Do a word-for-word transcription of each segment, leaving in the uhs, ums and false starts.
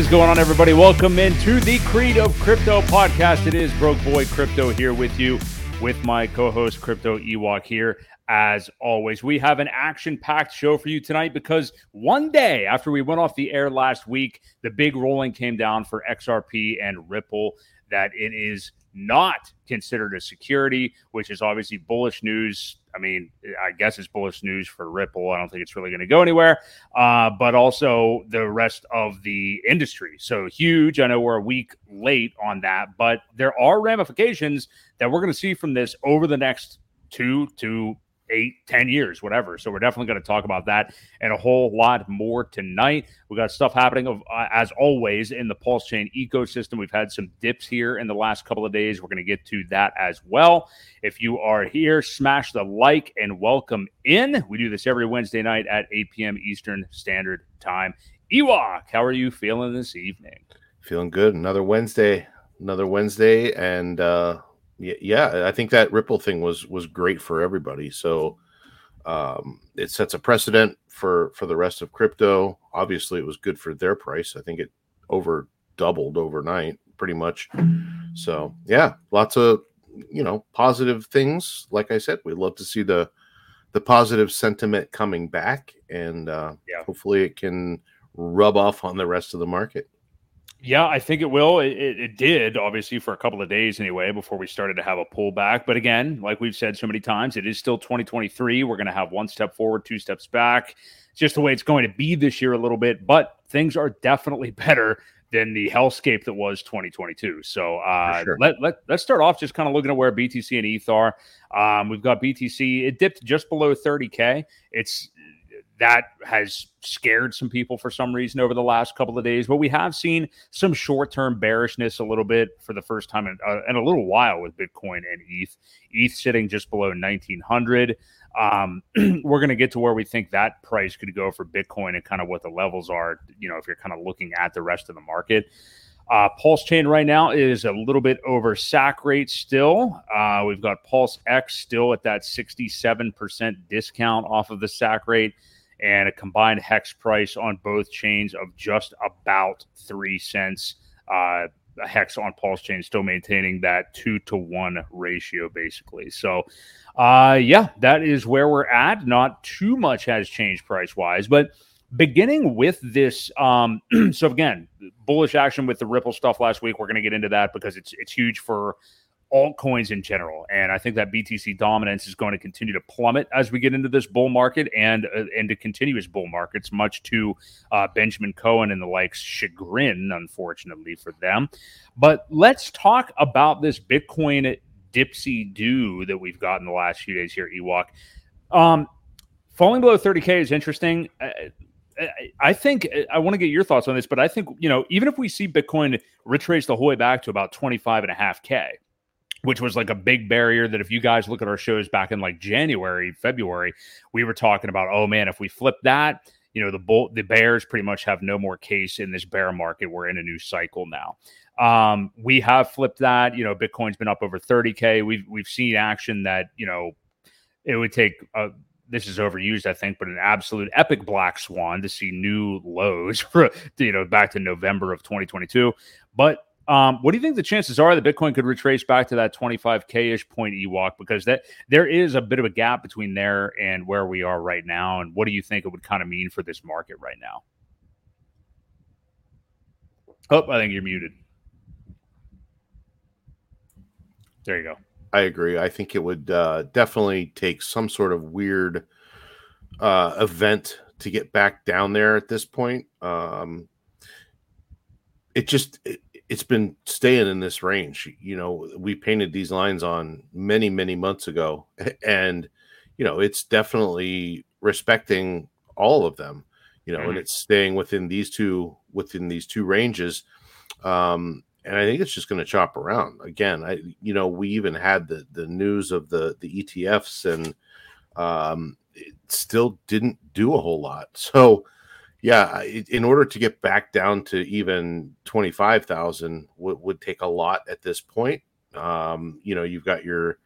is going on, everybody? Welcome into the Creed of Crypto podcast. It is Broke Boy Crypto here with you, with my co-host Crypto Ewok here. As always, we have an action-packed show for you tonight because one day after we went off the air last week, the big ruling came down for X R P and Ripple that it is not considered a security, which is obviously bullish news. I mean, I guess it's bullish news for Ripple. I don't think it's really going to go anywhere, uh, but also the rest of the industry. So huge. I know we're a week late on that, but there are ramifications that we're going to see from this over the next two to eight, ten years, whatever. So we're definitely going to talk about that and a whole lot more tonight. We got stuff happening, of, uh, as always, in the Pulse Chain ecosystem. We've had some dips here in the last couple of days. We're going to get to that as well. If you are here, smash the like and welcome in. We do this every Wednesday night at eight p.m. Eastern Standard Time. Ewok, how are you feeling this evening? Feeling good. Another Wednesday. Another Wednesday. And, uh, yeah, I think that Ripple thing was was great for everybody. So um, it sets a precedent for, for the rest of crypto. Obviously, it was good for their price. I think it over doubled overnight, pretty much. So, yeah, lots of, you know, positive things. Like I said, we'd love to see the the positive sentiment coming back. And uh, yeah. hopefully it can rub off on the rest of the market. Yeah, I think it will. It, it did, obviously, for a couple of days anyway, before we started to have a pullback. But again, like we've said so many times, it is still twenty twenty-three. We're going to have one step forward, two steps back. It's just the way it's going to be this year a little bit. But things are definitely better than the hellscape that was twenty twenty-two. So uh, sure. let, let, let's start off just kind of looking at where B T C and E T H are. Um, we've got B T C. It dipped just below thirty K. It's... That has scared some people for some reason over the last couple of days. But we have seen some short-term bearishness a little bit for the first time in, uh, in a little while with Bitcoin and E T H. E T H sitting just below nineteen hundred. Um, we're going to get to where we think that price could go for Bitcoin and kind of what the levels are, you know, if you're kind of looking at the rest of the market. Uh, Pulse Chain right now is a little bit over S A C rate still. Uh, we've got Pulse X still at that sixty-seven percent discount off of the S A C rate, and a combined hex price on both chains of just about three cents. Uh, hex on Pulse Chain still maintaining that two to one ratio, basically. So, uh, yeah, that is where we're at. Not too much has changed price-wise, but beginning with this, um, so again, bullish action with the Ripple stuff last week. We're going to get into that because it's it's huge for altcoins in general, and I think that B T C dominance is going to continue to plummet as we get into this bull market and uh, into continuous bull markets, much to uh, Benjamin Cohen and the likes' chagrin, unfortunately for them. But let's talk about this Bitcoin dipsy-do that we've got in the last few days here, Ewok. Um, falling below thirty K is interesting. I, I think I want to get your thoughts on this, but I think, you know, even if we see Bitcoin retrace the whole way back to about twenty-five and a half K, which was like a big barrier that if you guys look at our shows back in like January, February, we were talking about, oh man, if we flip that, you know, the bull, the bears pretty much have no more case in this bear market. We're in a new cycle now. Um, we have flipped that, you know, Bitcoin's been up over thirty K. We've, we've seen action that, you know, it would take a, this is overused, I think, but an absolute epic black swan to see new lows for, you know, back to November of twenty twenty-two. But Um, what do you think the chances are that Bitcoin could retrace back to that twenty-five K-ish point, Ewok? Because that there is a bit of a gap between there and where we are right now. And what do you think it would kind of mean for this market right now? Oh, I think you're muted. There you go. I agree. I think it would uh, definitely take some sort of weird uh, event to get back down there at this point. Um, it just... It, It's been staying in this range. You know, we painted these lines on many, many months ago, and, you know, it's definitely respecting all of them, you know, mm-hmm. and it's staying within these two, within these two ranges. Um, and I think it's just going to chop around again. I, you know, we even had the, the news of the, the E T Fs, and um, it still didn't do a whole lot. So, yeah, in order to get back down to even twenty-five thousand would, would take a lot at this point. Um, you know, you've got your,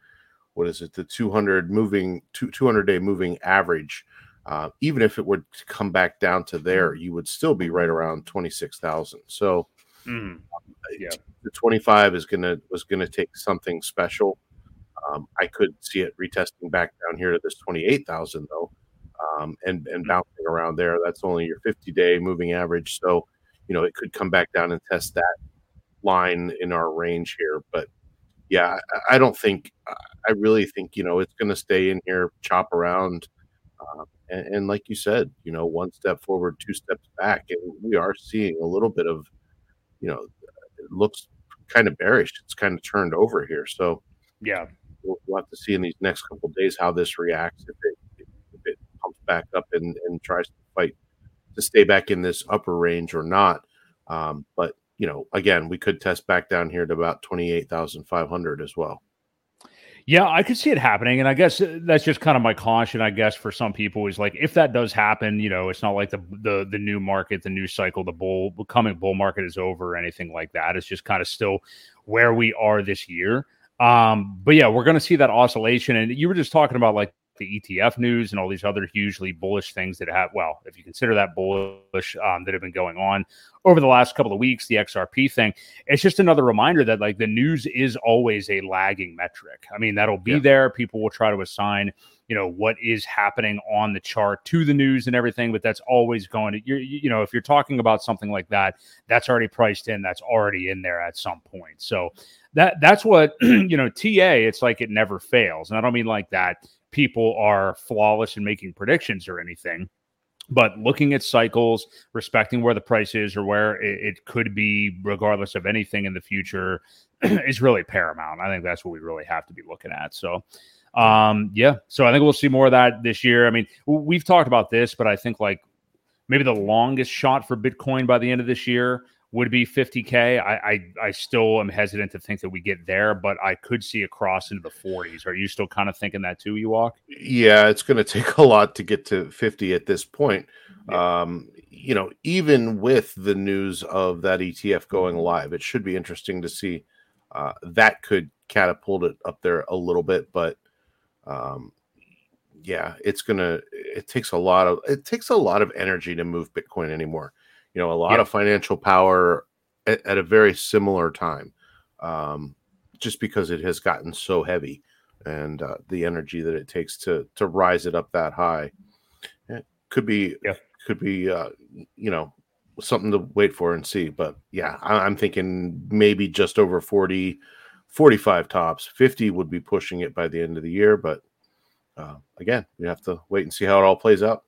what is it, the two hundred moving two hundred day moving average Uh, even if it were to come back down to there, you would still be right around twenty-six thousand. So mm. um, yeah. the twenty-five is gonna was gonna take something special. Um, I could see it retesting back down here to this twenty-eight thousand though, um, and and mm. bouncing around there. That's only your fifty-day moving average. So you know it could come back down and test that line in our range here. But yeah, I, I don't think I really think you know it's gonna stay in here, chop around. Um, and, and like you said, you know, one step forward, two steps back, and we are seeing a little bit of, you know, it looks kind of bearish. It's kind of turned over here. So yeah, we'll, we'll have to see in these next couple of days how this reacts. If it if it pumps back up and, and tries to fight to stay back in this upper range or not. Um, but you know, again, we could test back down here to about twenty-eight thousand five hundred as well. Yeah, I could see it happening, and I guess that's just kind of my caution, I guess, for some people is like, if that does happen, you know, it's not like the the the new market, the new cycle, the bull coming bull market is over or anything like that. It's just kind of still where we are this year. Um, but yeah, we're going to see that oscillation, and you were just talking about like the E T F news and all these other hugely bullish things that have, well, if you consider that bullish, um, that have been going on over the last couple of weeks, the X R P thing, it's just another reminder that like the news is always a lagging metric. I mean, that'll be yeah. there. People will try to assign, you know, what is happening on the chart to the news and everything, but that's always going to, you're, you know, if you're talking about something like that, that's already priced in, that's already in there at some point. So that, that's what, you know, T A, it's like, it never fails. And I don't mean like that people are flawless in making predictions or anything, but looking at cycles, respecting where the price is or where it, it could be regardless of anything in the future is really paramount. I think that's what we really have to be looking at. So, um, yeah. So I think we'll see more of that this year. I mean, we've talked about this, but I think like maybe the longest shot for Bitcoin by the end of this year would be fifty K. I, I I still am hesitant to think that we get there, but I could see a cross into the forties. Are you still kind of thinking that too, Ewok? Yeah, it's going to take a lot to get to fifty at this point. Yeah. Um, you know, even with the news of that E T F going live, it should be interesting to see. Uh, that could catapult it up there a little bit, but um, yeah, it's gonna. It takes a lot of it takes a lot of energy to move Bitcoin anymore. You know, a lot yeah. of financial power at, at a very similar time, um, just because it has gotten so heavy and uh, the energy that it takes to to rise it up that high. It could be, yeah. could be, uh, you know, something to wait for and see. But yeah, I, I'm thinking maybe just over forty, forty-five tops. fifty would be pushing it by the end of the year. But uh, again, we have to wait and see how it all plays out.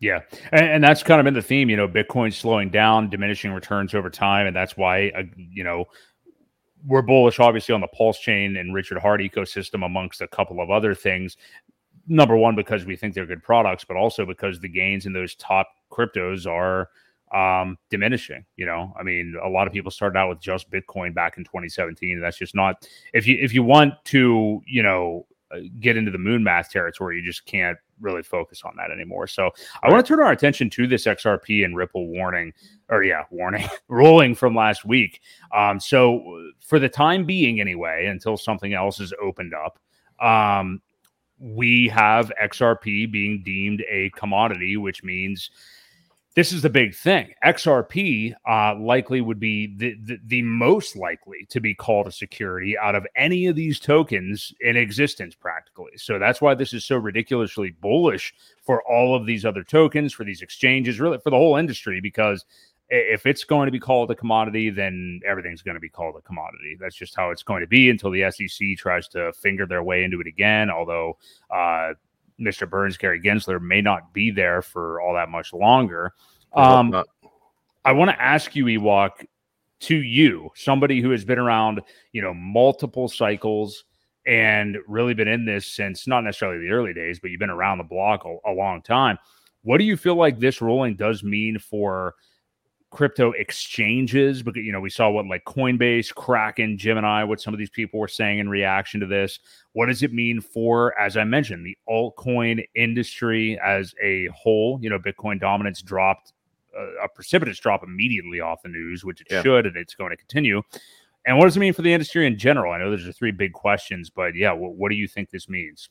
Yeah. And, and that's kind of been the theme, you know, Bitcoin slowing down, diminishing returns over time. And that's why, uh, you know, we're bullish, obviously, on the Pulse Chain and Richard Hart ecosystem, amongst a couple of other things. Number one, because we think they're good products, but also because the gains in those top cryptos are um, diminishing. You know, I mean, a lot of people started out with just Bitcoin back in twenty seventeen. And that's just not, if you, if you want to, you know, get into the moon math territory, you just can't really focus on that anymore. So I want to turn our attention to this X R P and Ripple warning, or yeah, warning, ruling from last week. Um, so for the time being anyway, until something else is opened up, um, we have X R P being deemed a commodity, which means this is the big thing. X R P uh, likely would be the, the, the most likely to be called a security out of any of these tokens in existence, practically. So that's why this is so ridiculously bullish for all of these other tokens, for these exchanges, really for the whole industry, because if it's going to be called a commodity, then everything's going to be called a commodity. That's just how it's going to be until the S E C tries to finger their way into it again, although uh Mister Burns, Gary Gensler, may not be there for all that much longer. Um, I, I want to ask you, Ewok, to you, somebody who has been around, you know, multiple cycles and really been in this since not necessarily the early days, but you've been around the block a, a long time. What do you feel like this ruling does mean for crypto exchanges? Because, you know, we saw what like Coinbase, Kraken, Gemini, what some of these people were saying in reaction to this. What does it mean for, as I mentioned, the altcoin industry as a whole? You know, Bitcoin dominance dropped uh, a precipitous drop immediately off the news, which it yeah. should, and it's going to continue. And what does it mean for the industry in general? I know those are three big questions, but yeah, what, what do you think this means?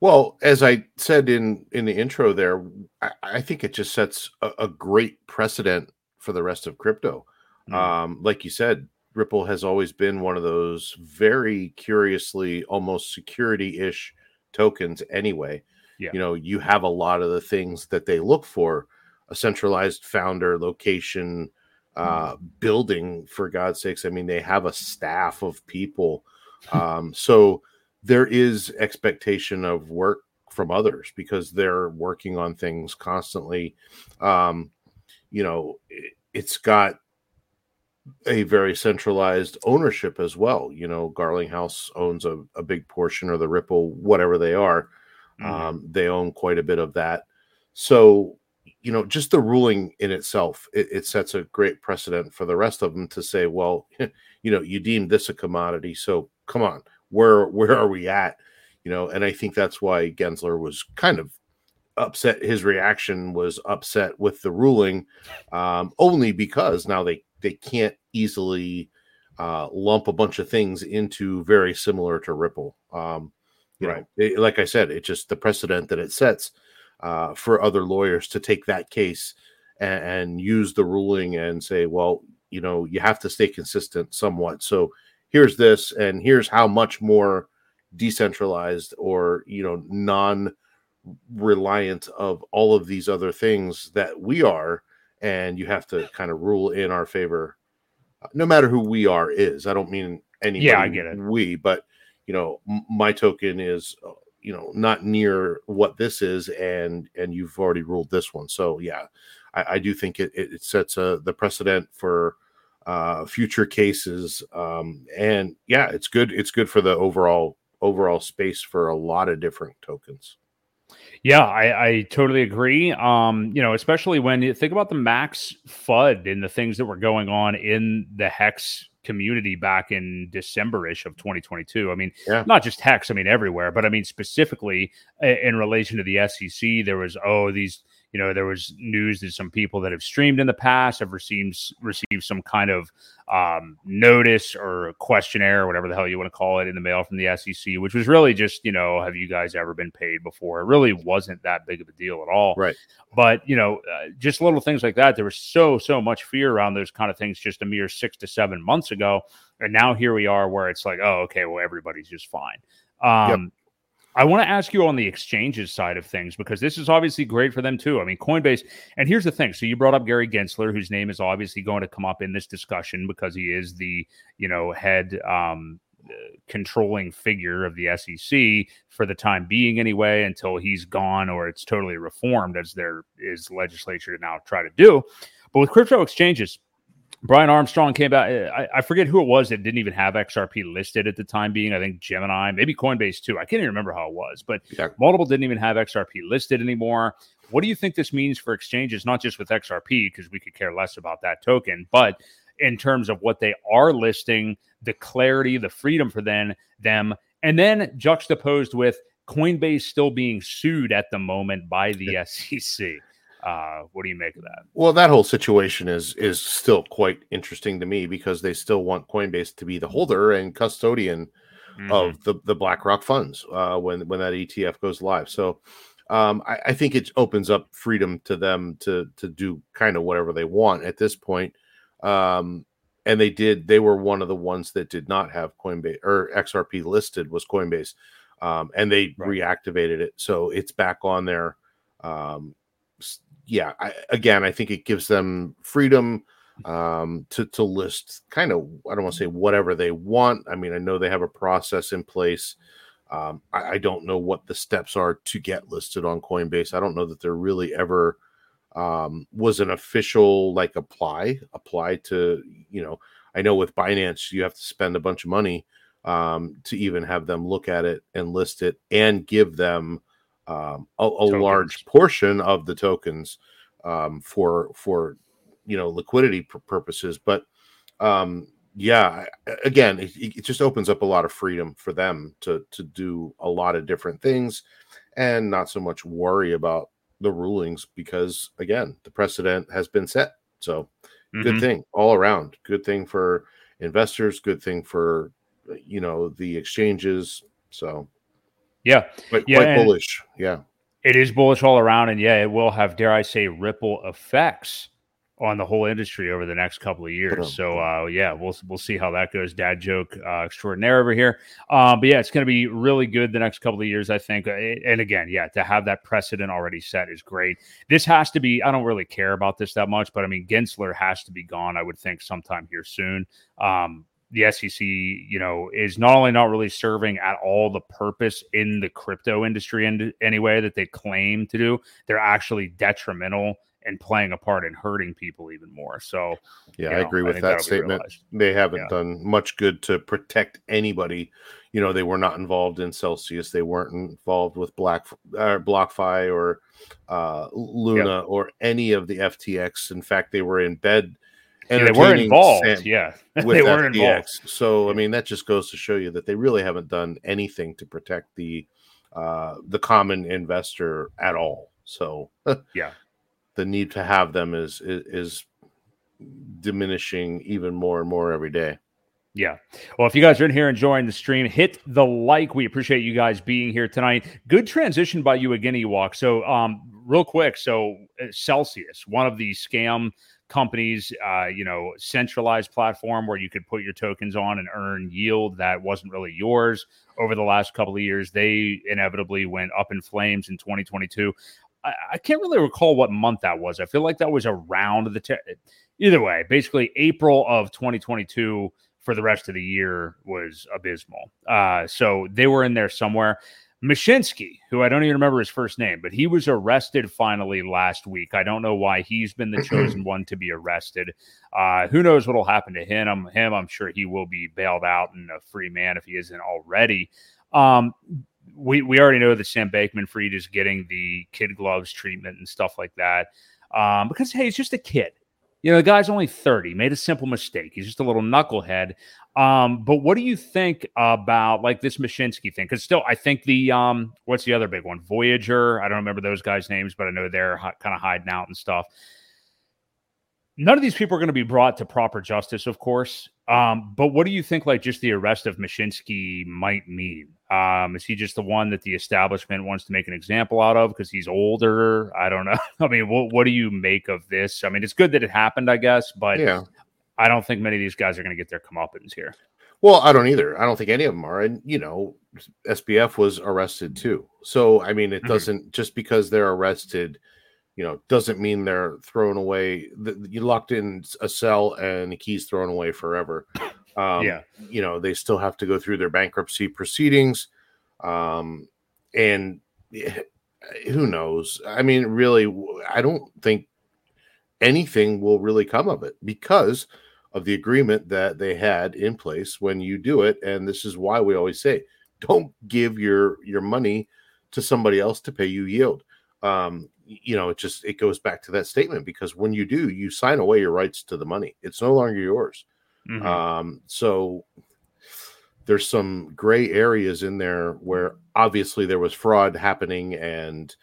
Well, as I said in, in the intro there, I, I think it just sets a, a great precedent for the rest of crypto. Mm-hmm. Um, like you said, Ripple has always been one of those very curiously, almost security-ish tokens anyway. Yeah. You know, you have a lot of the things that they look for, a centralized founder, location, uh, mm-hmm. building, for God's sakes. I mean, they have a staff of people. Um, so there is expectation of work from others because they're working on things constantly. Um, you know, it, it's got a very centralized ownership as well. You know, Garlinghouse owns a, a big portion, or the Ripple, whatever they are. Mm-hmm. Um, they own quite a bit of that. So, you know, just the ruling in itself, it, it sets a great precedent for the rest of them to say, well, you know, you deem this a commodity, so come on, where where are we at? You know, and I think that's why Gensler was kind of upset. His reaction was upset with the ruling, um, only because now they they can't easily uh, lump a bunch of things into very similar to Ripple. Um, you right. know, it, like I said, it's just the precedent that it sets uh, for other lawyers to take that case and, and use the ruling and say, well, you know, you have to stay consistent somewhat. So here's this, and here's how much more decentralized or, you know, non-reliant of all of these other things that we are. And you have to kind of rule in our favor, no matter who we are is. I don't mean anybody. Yeah, I get it. We, but, you know, my token is, you know, not near what this is, and and you've already ruled this one. So, yeah, I, I do think it, it sets a, the precedent for uh, future cases. Um, and, yeah, it's good. It's good for the overall overall space for a lot of different tokens. Yeah, I, I totally agree. Um, you know, especially when you think about the max F U D and the things that were going on in the Hex community back in December-ish of twenty twenty-two. I mean, yeah. Not just Hex, I mean, everywhere. But I mean, specifically in relation to the S E C, there was, oh, these, you know, there was news that some people that have streamed in the past have received, received some kind of um, notice or questionnaire or whatever the hell you want to call it in the mail from the S E C, which was really just, you know, have you guys ever been paid before? It really wasn't that big of a deal at all. Right. But, you know, uh, just little things like that. There was so, so much fear around those kind of things just a mere six to seven months ago. And now here we are where it's like, oh, okay, well, everybody's just fine. Um, yep. I want to ask you on the exchanges side of things, because this is obviously great for them too. I mean, Coinbase, and here's the thing. So you brought up Gary Gensler, whose name is obviously going to come up in this discussion because he is the, you know, head um, controlling figure of the S E C for the time being anyway, until he's gone or it's totally reformed, as there is legislature to now try to do. But with crypto exchanges, Brian Armstrong came back. I, I forget who it was that didn't even have X R P listed at the time being. I think Gemini, maybe Coinbase too. I can't even remember how it was, but yeah. Multiple didn't even have X R P listed anymore. What do you think this means for exchanges, not just with X R P, because we could care less about that token, but in terms of what they are listing, the clarity, the freedom for them, them, and then juxtaposed with Coinbase still being sued at the moment by the S E C? Uh, what do you make of that? Well, that whole situation is is still quite interesting to me because they still want Coinbase to be the holder and custodian mm-hmm. of the, the BlackRock funds uh, when, when that E T F goes live. So um, I, I think it opens up freedom to them to to do kind of whatever they want at this point. Um, and they did. They were one of the ones that did not have Coinbase or X R P listed was Coinbase, um, and they right. reactivated it. So it's back on there. Um, Yeah, I, again, I think it gives them freedom um, to, to list kind of, I don't want to say whatever they want. I mean, I know they have a process in place. Um, I, I don't know what the steps are to get listed on Coinbase. I don't know that there really ever um, was an official, like, apply, apply to, you know, I know with Binance, you have to spend a bunch of money um, to even have them look at it and list it and give them um a, a large portion of the tokens um for for you know liquidity purposes, but um yeah again it, it just opens up a lot of freedom for them to to do a lot of different things and not so much worry about the rulings, because again the precedent has been set. So mm-hmm. good thing all around, good thing for investors, good thing for you know the exchanges. So Yeah. Quite, yeah, quite bullish. Yeah. It is bullish all around. And yeah, it will have, dare I say, ripple effects on the whole industry over the next couple of years. So uh, yeah, we'll we'll see how that goes. Dad joke uh, extraordinaire over here. Uh, but yeah, it's going to be really good the next couple of years, I think. And again, yeah, to have that precedent already set is great. This has to be, I don't really care about this that much, but I mean, Gensler has to be gone, I would think, sometime here soon. Um, the S E C, you know, is not only not really serving at all the purpose in the crypto industry in any way that they claim to do, they're actually detrimental and playing a part in hurting people even more. So, yeah, you know, I agree with I that statement. They haven't yeah. done much good to protect anybody. You know, they were not involved in Celsius. They weren't involved with Black uh, BlockFi or uh, Luna yep. or any of the F T X. In fact, they were in bed. Yeah, they were involved. Sam yeah, with they were F T X. Involved. So, I mean, that just goes to show you that they really haven't done anything to protect the uh, the common investor at all. So, yeah. The need to have them is, is is diminishing even more and more every day. Yeah. Well, if you guys are in here enjoying the stream, hit the like. We appreciate you guys being here tonight. Good transition by you again, Ewok. So um, real quick. So uh, Celsius, one of the scam companies, uh, you know, centralized platform where you could put your tokens on and earn yield that wasn't really yours over the last couple of years. They inevitably went up in flames in twenty twenty-two. I can't really recall what month that was. I feel like that was around the te- either way, basically April of twenty twenty-two for the rest of the year was abysmal. Uh, so they were in there somewhere. Mashinsky, who I don't even remember his first name, but he was arrested finally last week. I don't know why he's been the chosen one to be arrested. Uh, who knows what will happen to him. I'm, him. I'm sure he will be bailed out and a free man if he isn't already. Um, We we already know that Sam Bankman-Fried is getting the kid gloves treatment and stuff like that um, because, hey, he's just a kid. You know, the guy's only thirty, made a simple mistake. He's just a little knucklehead. Um, but what do you think about, like, this Mashinsky thing? Because still, I think the, um, what's the other big one? Voyager. I don't remember those guys' names, but I know they're h- kind of hiding out and stuff. None of these people are going to be brought to proper justice, of course. Um, but what do you think, like, just the arrest of Mashinsky might mean? Um, is he just the one that the establishment wants to make an example out of because he's older? I don't know. I mean, what, what do you make of this? I mean, it's good that it happened, I guess, but yeah. I don't think many of these guys are going to get their comeuppance here. Well, I don't either. I don't think any of them are. And, you know, S B F was arrested too. So, I mean, it doesn't, mm-hmm. just because they're arrested, you know, doesn't mean they're thrown away. You locked in a cell and the key's thrown away forever. Um, yeah. You know, they still have to go through their bankruptcy proceedings. Um, and who knows? I mean, really, I don't think anything will really come of it because of the agreement that they had in place when you do it. And this is why we always say, don't give your, your money to somebody else to pay you yield. Um, you know, it just, it goes back to that statement because when you do, you sign away your rights to the money. It's no longer yours. Mm-hmm. Um, so there's some gray areas in there where obviously there was fraud happening and,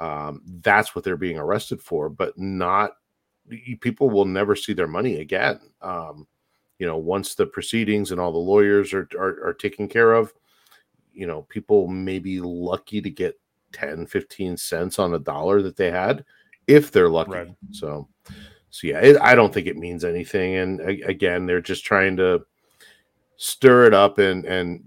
um, that's what they're being arrested for, but not people will never see their money again. Um, you know, once the proceedings and all the lawyers are, are, are taken care of, you know, people may be lucky to get ten, fifteen cents on a dollar that they had if they're lucky. Right. So, so yeah, it, I don't think it means anything. And a, again, they're just trying to stir it up and, and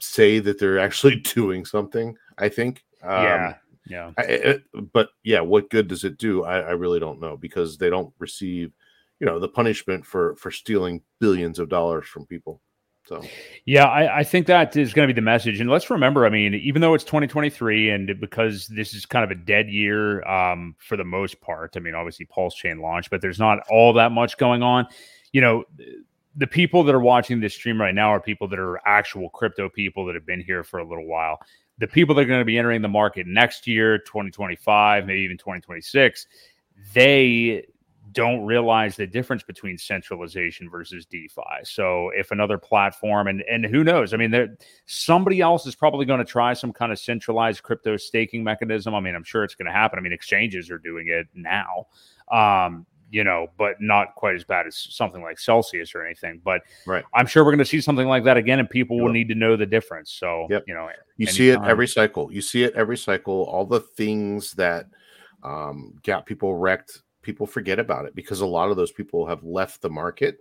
say that they're actually doing something, I think. Um, yeah. Yeah. I, it, but yeah, what good does it do? I, I really don't know because they don't receive, you know, the punishment for, for stealing billions of dollars from people. So, yeah, I, I think that is going to be the message. And let's remember, I mean, even though it's twenty twenty-three and because this is kind of a dead year um, for the most part, I mean, obviously Pulse Chain launched, but there's not all that much going on. You know, the people that are watching this stream right now are people that are actual crypto people that have been here for a little while. The people that are going to be entering the market next year, twenty twenty-five, maybe even twenty twenty-six, they don't realize the difference between centralization versus DeFi. So if another platform, and, and who knows, I mean, there, somebody else is probably going to try some kind of centralized crypto staking mechanism. I mean, I'm sure it's going to happen. I mean, exchanges are doing it now. Um, you know, but not quite as bad as something like Celsius or anything. But right. I'm sure we're going to see something like that again, and people yep. will need to know the difference. So, yep. you know, you anytime. see it every cycle. You see it every cycle. All the things that um, got people wrecked, people forget about it because a lot of those people have left the market.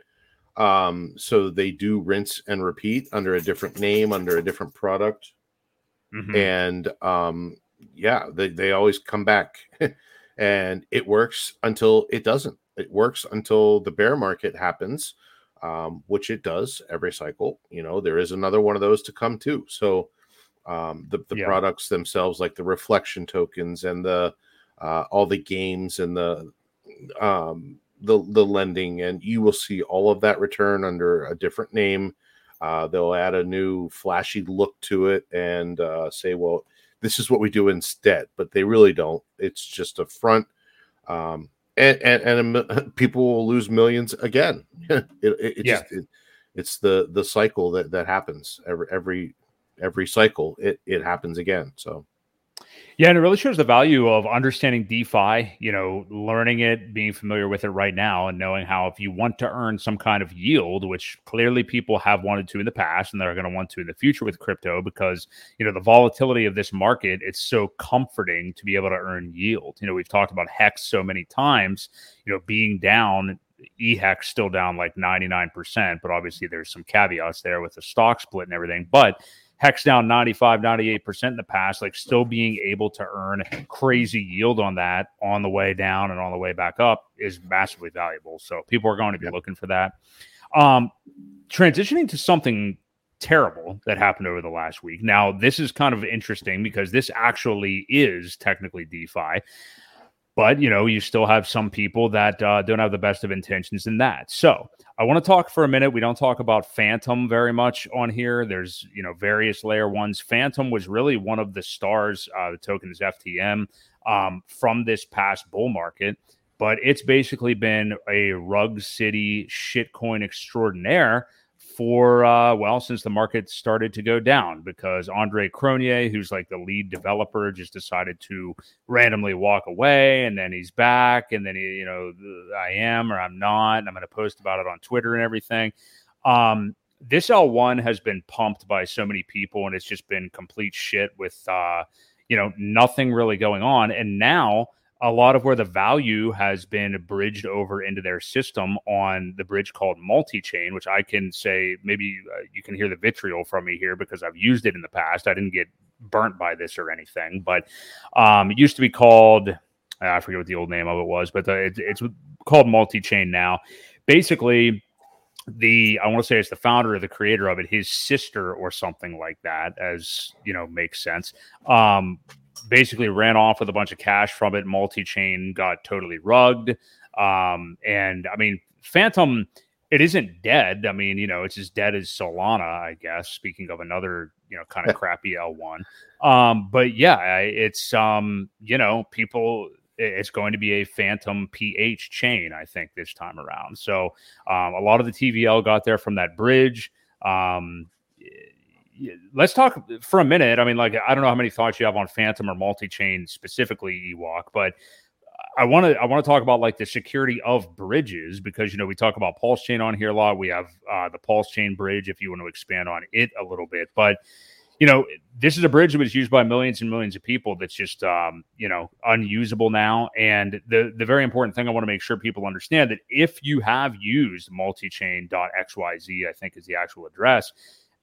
Um, so they do rinse and repeat under a different name, under a different product. Mm-hmm. And um, yeah, they, they always come back. And it works until it doesn't. It works until the bear market happens, um, which it does every cycle. You know, there is another one of those to come too. So um, the, the yeah. products themselves, like the reflection tokens and the uh, all the games and the, um, the the lending, and you will see all of that return under a different name. Uh, they'll add a new flashy look to it and uh, say, well, this is what we do instead, but they really don't. It's just a front, um, and and, and a, people will lose millions again. it it, it, yeah. just, it it's the the cycle that, that happens every every every cycle. It it happens again. So yeah, and it really shows the value of understanding DeFi. You know, learning it, being familiar with it right now, and knowing how if you want to earn some kind of yield, which clearly people have wanted to in the past, and they're going to want to in the future with crypto, because you know the volatility of this market, it's so comforting to be able to earn yield. You know, we've talked about HEX so many times. You know, being down. E HEX still down like ninety-nine percent, but obviously there's some caveats there with the stock split and everything. But HEX down ninety-five, ninety-eight percent in the past, like still being able to earn crazy yield on that on the way down and on the way back up is massively valuable. So people are going to be yep. looking for that. Um, transitioning to something terrible that happened over the last week. Now, this is kind of interesting because this actually is technically DeFi. But, you know, you still have some people that uh, don't have the best of intentions in that. So I want to talk for a minute. We don't talk about Fantom very much on here. There's, you know, various layer ones. Fantom was really one of the stars, uh, the token is F T M, um, from this past bull market. But it's basically been a rug city shitcoin extraordinaire for, uh, well, since the market started to go down, because Andre Cronje, who's like the lead developer, just decided to randomly walk away, and then he's back, and then, he, you know, I am or I'm not, and I'm going to post about it on Twitter and everything. Um, this L one has been pumped by so many people, and it's just been complete shit with, uh, you know, nothing really going on. And now a lot of where the value has been bridged over into their system on the bridge called multi-chain, which I can say, maybe uh, you can hear the vitriol from me here because I've used it in the past. I didn't get burnt by this or anything, but um, it used to be called, I forget what the old name of it was, but the, it, it's called multi-chain now. Basically, the I want to say it's the founder or the creator of it, his sister or something like that, as you know, makes sense. Um, basically ran off with a bunch of cash from it. Multi-chain got totally rugged. Um, and I mean, Fantom, it isn't dead. I mean, you know, it's as dead as Solana, I guess, speaking of another, you know, kind of crappy L one. Um, but yeah, it's, um, you know, people, it's going to be a Fantom P H chain, I think, this time around. So um, a lot of the T V L got there from that bridge. Um, Let's talk for a minute. I mean, like, I don't know how many thoughts you have on Fantom or multi-chain specifically, Ewok, but I want to I want to talk about like the security of bridges, because, you know, we talk about Pulse Chain on here a lot. We have uh, the Pulse Chain bridge, if you want to expand on it a little bit. But, you know, this is a bridge that was used by millions and millions of people that's just, um, you know, unusable now. And the, the very important thing I want to make sure people understand that if you have used multichain.xyz, I think is the actual address,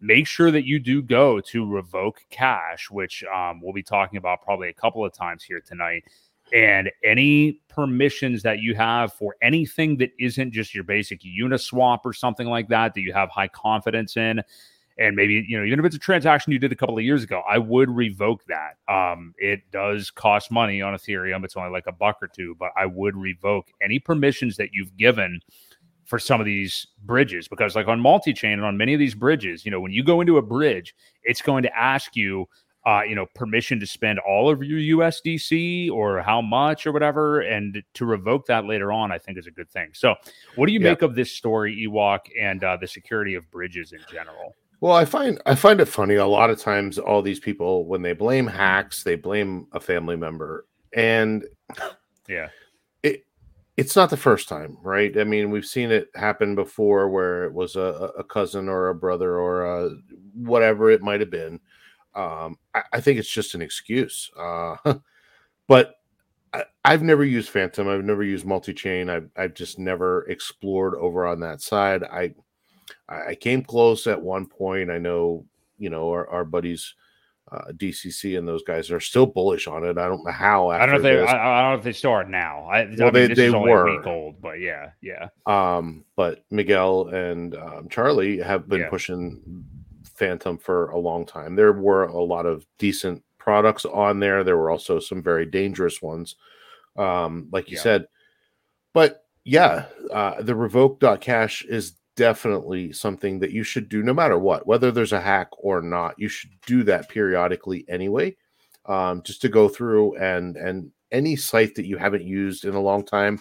make sure that you do go to revoke cash, which um, we'll be talking about probably a couple of times here tonight. And any permissions that you have for anything that isn't just your basic Uniswap or something like that, that you have high confidence in. And maybe, you know, even if it's a transaction you did a couple of years ago, I would revoke that. Um, it does cost money on Ethereum. It's only like a buck or two, but I would revoke any permissions that you've given for some of these bridges, because like on multi-chain and on many of these bridges, you know, when you go into a bridge, it's going to ask you, uh, you know, permission to spend all of your U S D C or how much or whatever. And to revoke that later on, I think is a good thing. So what do you yeah. make of this story, Ewok, and uh, the security of bridges in general? Well, I find, I find it funny. A lot of times all these people, when they blame hacks, they blame a family member. And yeah, it, it's not the first time, right? I mean, we've seen it happen before where it was a, a cousin or a brother or a, whatever it might have been. Um, I, I think it's just an excuse. Uh, but I, I've never used Fantom. I've never used multi-chain. I've, I've just never explored over on that side. I I came close at one point. I know, you know, our, our buddies uh, D C C and those guys are still bullish on it. I don't know how. After I don't know if they. I, I don't know if they start now. I, well, I mean, they this they is only were a week old, but yeah, yeah. Um, but Miguel and um, Charlie have been yeah. pushing Fantom for a long time. There were a lot of decent products on there. There were also some very dangerous ones, um, like you yeah. said. But yeah, uh, the revoke dot cash is definitely something that you should do no matter what, whether there's a hack or not. You should do that periodically anyway, um, just to go through and and any site that you haven't used in a long time,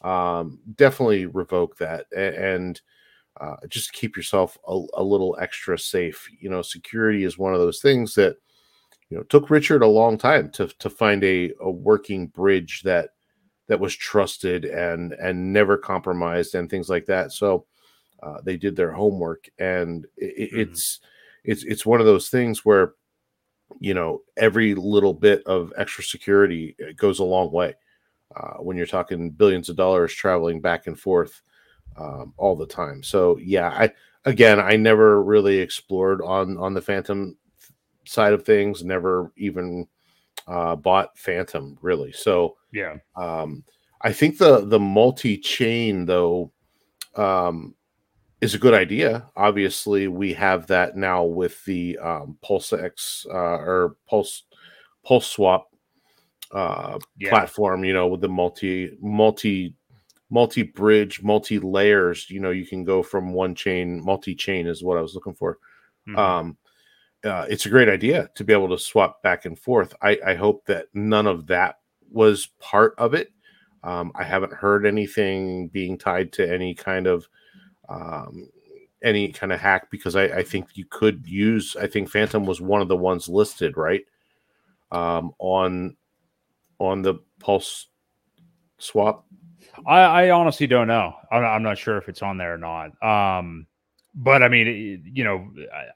um, definitely revoke that and uh, just keep yourself a, a little extra safe. You know, security is one of those things that, you know, took Richard a long time to to find a, a working bridge that that was trusted and and never compromised and things like that. So Uh, they did their homework, and it, it's mm-hmm. it's it's one of those things where, you know, every little bit of extra security goes a long way uh, when you're talking billions of dollars traveling back and forth um, all the time. So yeah, I again I never really explored on on the Fantom side of things. Never even uh, bought Fantom really. So yeah, um, I think the the multi-chain though. Um, Is a good idea. Obviously, we have that now with the um, Pulse X uh, or Pulse Pulse Swap uh, yeah. platform. You know, with the multi multi multi bridge, multi layers. You know, you can go from one chain. Multi chain is what I was looking for. Mm-hmm. Um, uh, it's a great idea to be able to swap back and forth. I, I hope that none of that was part of it. Um, I haven't heard anything being tied to any kind of um any kind of hack, because I, I think you could use I think Fantom was one of the ones listed, right? Um on on the Pulse swap. I, I honestly don't know. I'm, I'm not sure if it's on there or not. Um but I mean it, you know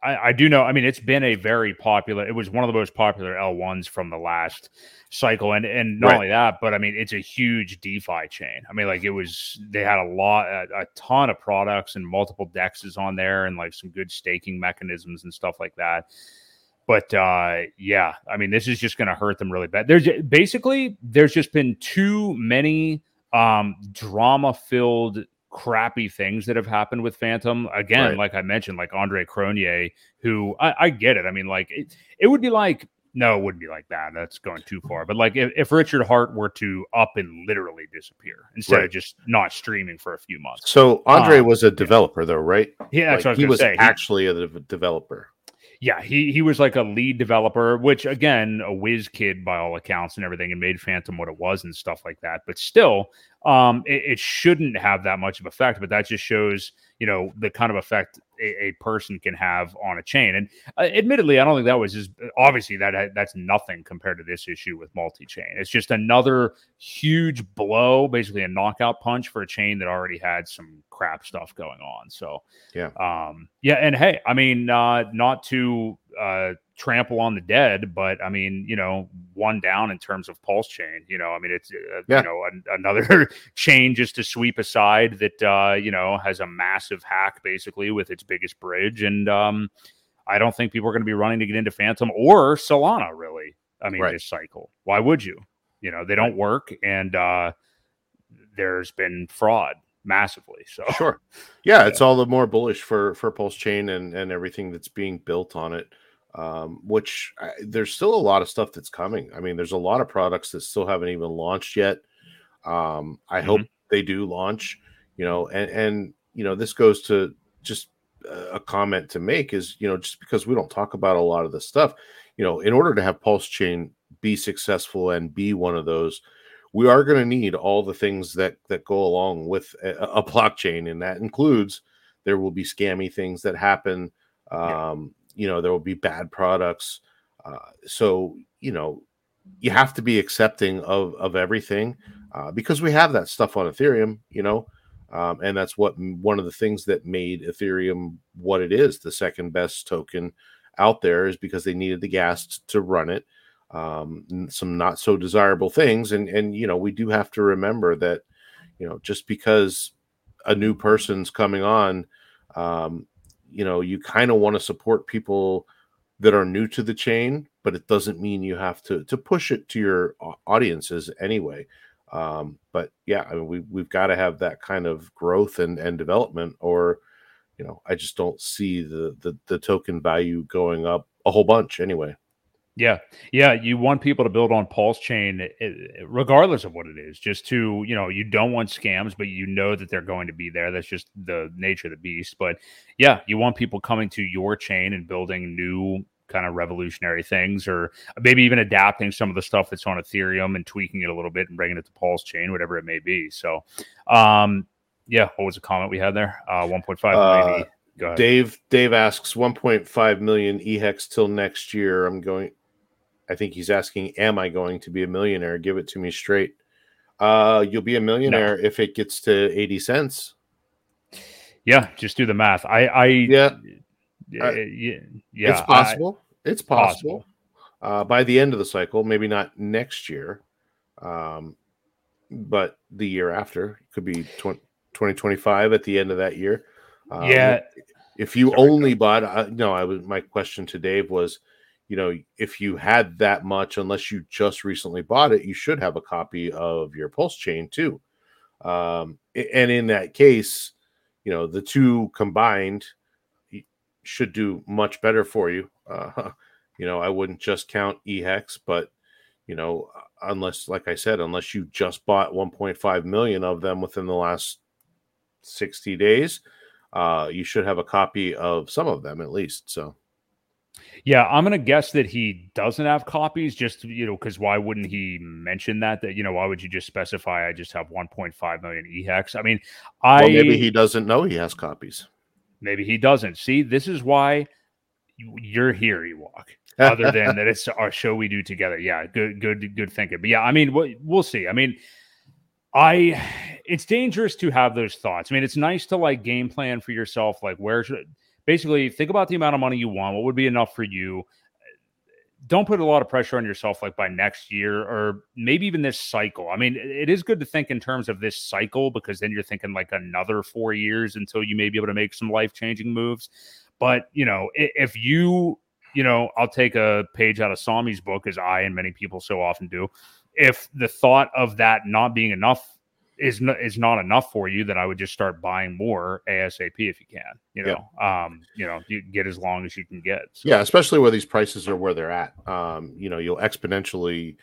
I, I do know I mean it's been a very popular it was one of the most popular L ones from the last cycle, and and not right. only that, but I mean it's a huge DeFi chain. I mean, like it was they had a lot a, a ton of products and multiple D E Xs on there and like some good staking mechanisms and stuff like that. But uh yeah, I mean this is just going to hurt them really bad. There's basically there's just been too many um drama-filled crappy things that have happened with Fantom. Again, right. like I mentioned, like Andre Cronje, who I, I get it. I mean, like it, it would be like No, it wouldn't be like that. That's going too far. But like if, if Richard Hart were to up and literally disappear instead right. of just not streaming for a few months. So Andre um, was a developer yeah. though, right? Yeah, that's like, what I was he was say. actually he, a developer. Yeah, he, he was like a lead developer, which again, a whiz kid by all accounts and everything, and made Fantom what it was and stuff like that. But still, um, it, it shouldn't have that much of an effect. But that just shows, you know, the kind of effect a, a person can have on a chain. And uh, admittedly, I don't think that was just obviously that that's nothing compared to this issue with multi-chain. It's just another huge blow, basically a knockout punch for a chain that already had some crap stuff going on. So, yeah. Um, yeah. And hey, I mean, uh, not to uh, trample on the dead, but I mean, you know, one down in terms of Pulse Chain, you know, I mean, it's, uh, yeah. you know, an, another chain just to sweep aside that, uh, you know, has a massive hack basically with its biggest bridge. And um, I don't think people are going to be running to get into Fantom or Solana, really. I mean, right. this cycle. Why would you? You know, they don't work, and uh, there's been fraud. Massively, so sure, yeah, it's yeah. all the more bullish for for Pulse Chain and and everything that's being built on it. Um, which I, there's still a lot of stuff that's coming. I mean, there's a lot of products that still haven't even launched yet. Um, I mm-hmm. hope they do launch. You know, and and you know, this goes to just a comment to make is, you know, just because we don't talk about a lot of this stuff, you know, in order to have Pulse Chain be successful and be one of those, we are going to need all the things that, that go along with a, a blockchain, and that includes there will be scammy things that happen. Um, yeah. You know, there will be bad products. Uh, so, you know, you have to be accepting of, of everything. uh, because we have that stuff on Ethereum, you know, um, and that's what one of the things that made Ethereum what it is, the second best token out there, is because they needed the gas to run it. Um, some not so desirable things, and and you know, we do have to remember that, you know, just because a new person's coming on, um, you know, you kind of want to support people that are new to the chain, but it doesn't mean you have to to push it to your audiences anyway. Um, but yeah, I mean, we we've got to have that kind of growth and and development, or you know, I just don't see the the, the token value going up a whole bunch anyway. Yeah. Yeah. You want people to build on Pulse Chain, regardless of what it is, just to, you know, you don't want scams, but you know that they're going to be there. That's just the nature of the beast. But yeah, you want people coming to your chain and building new kind of revolutionary things, or maybe even adapting some of the stuff that's on Ethereum and tweaking it a little bit and bringing it to Pulse Chain, whatever it may be. So, um, yeah. What was the comment we had there? Uh, one point five million. Uh, Go ahead. Dave, Dave asks one point five million E HEX till next year. I'm going. I think he's asking, am I going to be a millionaire? Give it to me straight. Uh, you'll be a millionaire no. if it gets to eighty cents. Yeah, just do the math. I, I yeah. Uh, yeah, yeah, it's possible. I, it's possible. possible. Uh, by the end of the cycle, maybe not next year, um, but the year after. It could be twenty twenty-five at the end of that year. Um, yeah. If you Sorry, only no. bought, uh, no, I was, my question to Dave was, you know, if you had that much, unless you just recently bought it, you should have a copy of your Pulse Chain too. Um, and in that case, you know, the two combined should do much better for you. Uh, you know, I wouldn't just count E HEX, but, you know, unless, like I said, unless you just bought one point five million of them within the last sixty days, uh, you should have a copy of some of them at least. So. Yeah, I'm going to guess that he doesn't have copies, just, you know, because why wouldn't he mention that? That, you know, why would you just specify I just have one point five million E HEX? I mean, I well, maybe he doesn't know he has copies. Maybe he doesn't. See, this is why you're here, Ewok. Other than that, it's our show we do together. Yeah, good, good, good thinking. But yeah, I mean, we'll, we'll see. I mean, I it's dangerous to have those thoughts. I mean, it's nice to like game plan for yourself, like where should. Basically, think about the amount of money you want. What would be enough for you? Don't put a lot of pressure on yourself, like by next year or maybe even this cycle. I mean, it is good to think in terms of this cycle, because then you're thinking like another four years until you may be able to make some life-changing moves. But, you know, if you, you know, I'll take a page out of Sami's book, as I and many people so often do. If the thought of that not being enough is not is not enough for you, then I would just start buying more ASAP if you can, you know, yeah. um, you know, you get as long as you can get. So. Yeah. Especially where these prices are, where they're at. Um, you know, you'll exponentially,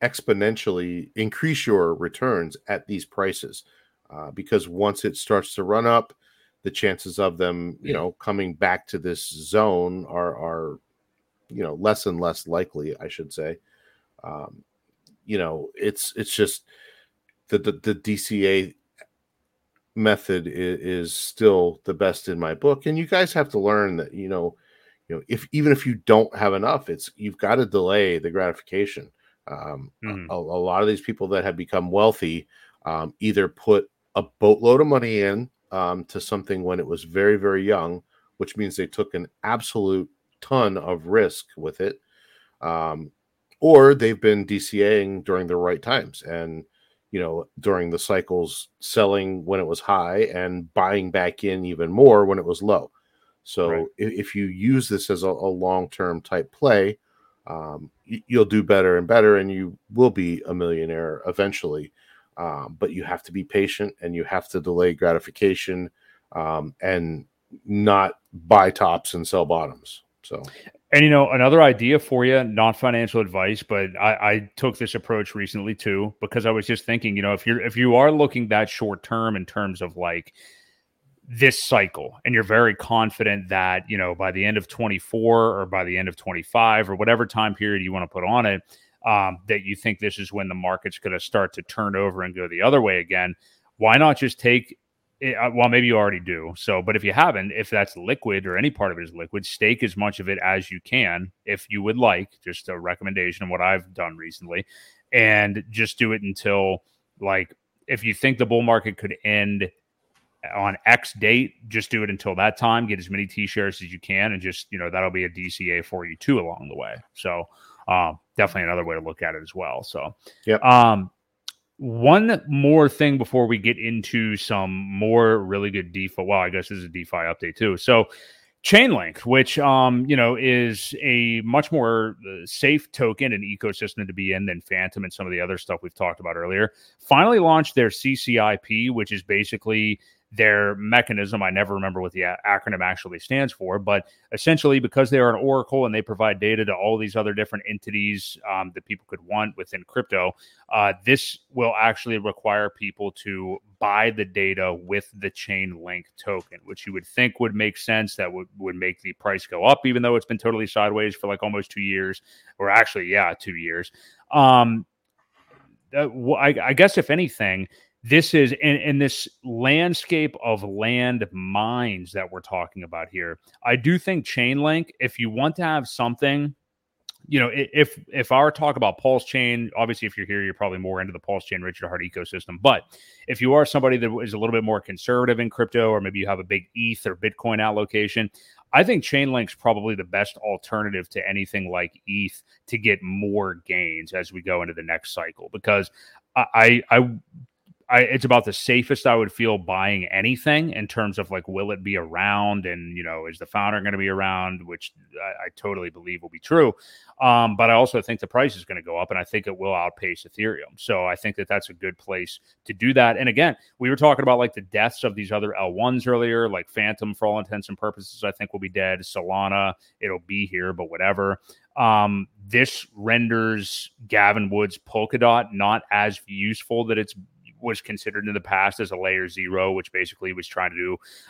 exponentially increase your returns at these prices, uh, because once it starts to run up, the chances of them, you yeah. know, coming back to this zone are, are, you know, less and less likely, I should say. Um, you know, it's, it's just, The, the the D C A method is, is still the best in my book, and you guys have to learn that, you know, you know, if even if you don't have enough, it's you've got to delay the gratification. Um, mm-hmm. a, a lot of these people that have become wealthy um, either put a boatload of money in um, to something when it was very very young, which means they took an absolute ton of risk with it, um, or they've been DCAing during the right times and. You know, during the cycles, selling when it was high and buying back in even more when it was low. So right. if, if you use this as a, a long-term type play, um, you, you'll do better and better, and you will be a millionaire eventually. Um, but you have to be patient, and you have to delay gratification, um, and not buy tops and sell bottoms. So. And, you know, another idea for you, not financial advice, but I, I took this approach recently too, because I was just thinking, you know, if you're, if you are looking that short term in terms of like this cycle, and you're very confident that, you know, by the end of twenty-four or by the end of twenty-five or whatever time period you want to put on it, um, that you think this is when the market's going to start to turn over and go the other way again, why not just take It, well, maybe you already do. So, but if you haven't, if that's liquid or any part of it is liquid, stake as much of it as you can, if you would like, just a recommendation of what I've done recently, and just do it until Like, if you think the bull market could end on X date, just do it until that time. Get as many T-shares as you can, and just, you know, that'll be a D C A for you too along the way. So um, definitely another way to look at it as well. So yeah. Um, one more thing before we get into some more really good DeFi. Well, I guess this is a DeFi update too. So Chainlink, which, um, you know, is a much more safe token and ecosystem to be in than Fantom and some of the other stuff we've talked about earlier, finally launched their C C I P, which is basically their mechanism. I never remember what the a- acronym actually stands for, but essentially because they are an oracle and they provide data to all these other different entities um, that people could want within crypto, uh, this will actually require people to buy the data with the Chainlink token, which you would think would make sense. That would, would make the price go up, even though it's been totally sideways for like almost two years or actually, yeah, two years. Um, I, I guess if anything, this is in, in this landscape of land mines that we're talking about here. I do think Chainlink, if you want to have something, you know, if if our talk about Pulse Chain, obviously, if you're here, you're probably more into the Pulse Chain, Richard Hart ecosystem. But if you are somebody that is a little bit more conservative in crypto, or maybe you have a big E T H or Bitcoin allocation, I think Chainlink's probably the best alternative to anything like E T H to get more gains as we go into the next cycle, because I I. I, it's about the safest I would feel buying anything in terms of like, will it be around? And, you know, is the founder going to be around? Which I, I totally believe will be true. Um, but I also think the price is going to go up, and I think it will outpace Ethereum. So I think that that's a good place to do that. And again, we were talking about like the deaths of these other L ones earlier, like Fantom for all intents and purposes, I think will be dead. Solana, it'll be here, but whatever. Um, this renders Gavin Wood's Polkadot not as useful that it's was considered in the past as a layer zero, which basically was trying to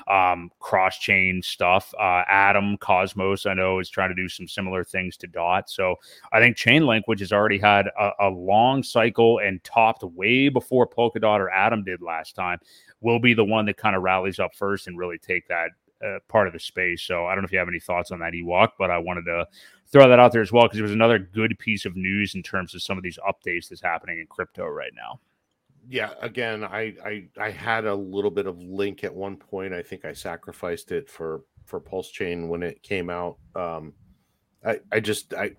do um, cross-chain stuff. Uh, Atom, Cosmos, I know, is trying to do some similar things to D O T. So I think Chainlink, which has already had a, a long cycle and topped way before Polkadot or Atom did last time, will be the one that kind of rallies up first and really take that uh, part of the space. So I don't know if you have any thoughts on that, Ewok, but I wanted to throw that out there as well, because it was another good piece of news in terms of some of these updates that's happening in crypto right now. Yeah, again, I, I I had a little bit of Link at one point. I think I sacrificed it for, for Pulse Chain when it came out. Um, I, I just I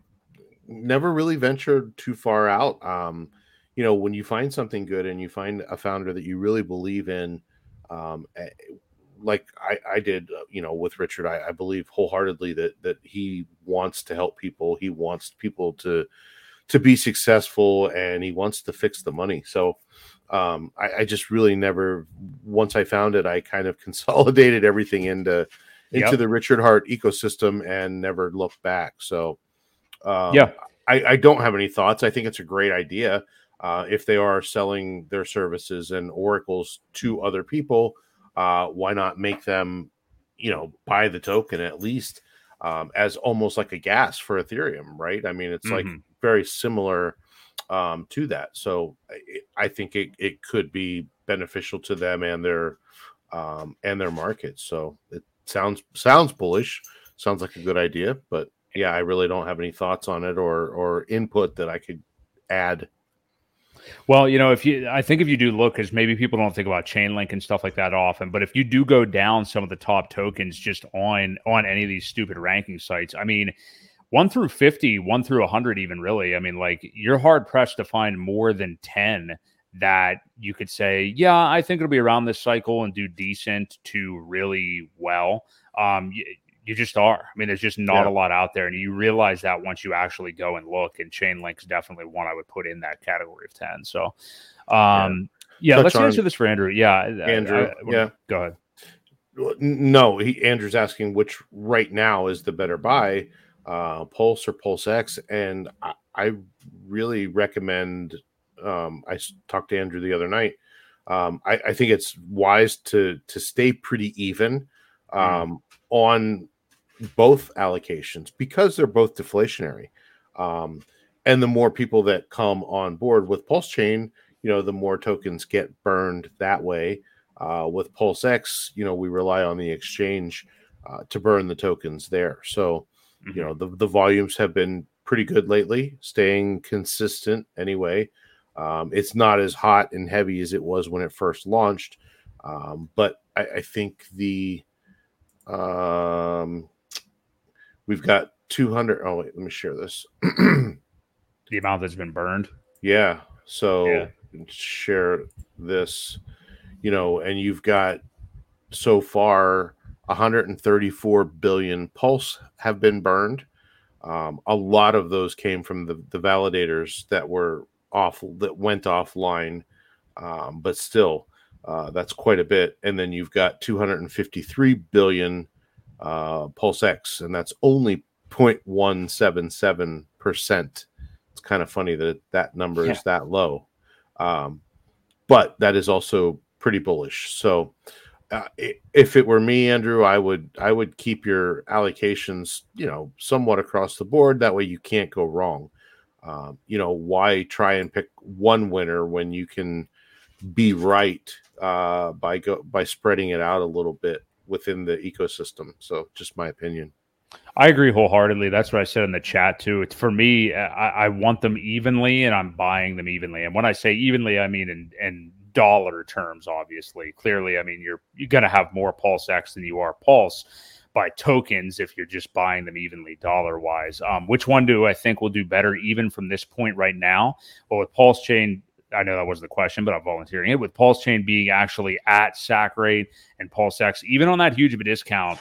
never really ventured too far out. Um, you know, when you find something good and you find a founder that you really believe in, um, like I, I did, you know, with Richard, I, I believe wholeheartedly that that he wants to help people. He wants people to to be successful, and he wants to fix the money. So um, I, I just really never, once I found it, I kind of consolidated everything into, into yep. the Richard Hart ecosystem and never looked back. So um, yeah, I, I don't have any thoughts. I think it's a great idea. Uh, if they are selling their services and oracles to other people, uh, why not make them, you know, buy the token at least, um, as almost like a gas for Ethereum, right? I mean, it's mm-hmm. like very similar um, to that. So it, I think it, it could be beneficial to them and their um, and their market. So it sounds sounds bullish, sounds like a good idea. But yeah, I really don't have any thoughts on it or or input that I could add. Well, you know, if you, I think if you do look, because maybe people don't think about Chainlink and stuff like that often, but if you do go down some of the top tokens just on on any of these stupid ranking sites, I mean, one through fifty, one through one hundred even really, I mean, like, you're hard pressed to find more than ten that you could say, yeah, I think it'll be around this cycle and do decent to really well. Um, you, you just are. I mean, there's just not yeah. a lot out there. And you realize that once you actually go and look, and Chainlink's definitely one I would put in that category of ten. So, um, yeah, yeah let's on, answer this for Andrew. Yeah. Andrew, I, I, yeah. Go ahead. No, he, Andrew's asking which right now is the better buy, uh, Pulse or Pulse X. And I, I really recommend, um, I talked to Andrew the other night. Um, I, I think it's wise to, to stay pretty even, um, mm. on both allocations, because they're both deflationary. Um, and the more people that come on board with Pulse Chain, you know, the more tokens get burned that way. Uh, with Pulse X, you know, we rely on the exchange uh, to burn the tokens there. So, mm-hmm. you know, the, the volumes have been pretty good lately, staying consistent anyway. Um, it's not as hot and heavy as it was when it first launched, um, but I, I think the um, we've got two hundred. Oh, wait, let me share this. The amount that's been burned. Yeah. So yeah. Share this, you know, and you've got so far one hundred thirty-four billion Pulse have been burned. Um, a lot of those came from the, the validators that were off, that went offline, um, but still, uh, that's quite a bit. And then you've got two hundred fifty-three billion uh, Pulse X, and that's only zero point one seven seven percent. It's kind of funny that that number yeah. is that low, um, but that is also pretty bullish. So, uh, it, if it were me, Andrew, I would I would keep your allocations, you know, somewhat across the board. That way, you can't go wrong. Um, you know, why try and pick one winner when you can be right uh, by go by spreading it out a little bit within the ecosystem? So, just my opinion. I agree wholeheartedly. That's what I said in the chat too. It's for me, I, I want them evenly, and I'm buying them evenly. And when I say evenly, I mean in, in dollar terms, obviously. Clearly, I mean you're you're gonna have more Pulse X than you are Pulse by tokens if you're just buying them evenly dollar wise. Um, which one do I think will do better even from this point right now? Well, with Pulse Chain, I know that wasn't the question, but I'm volunteering it. With Pulse Chain being actually at S A C rate and Pulse X, even on that huge of a discount,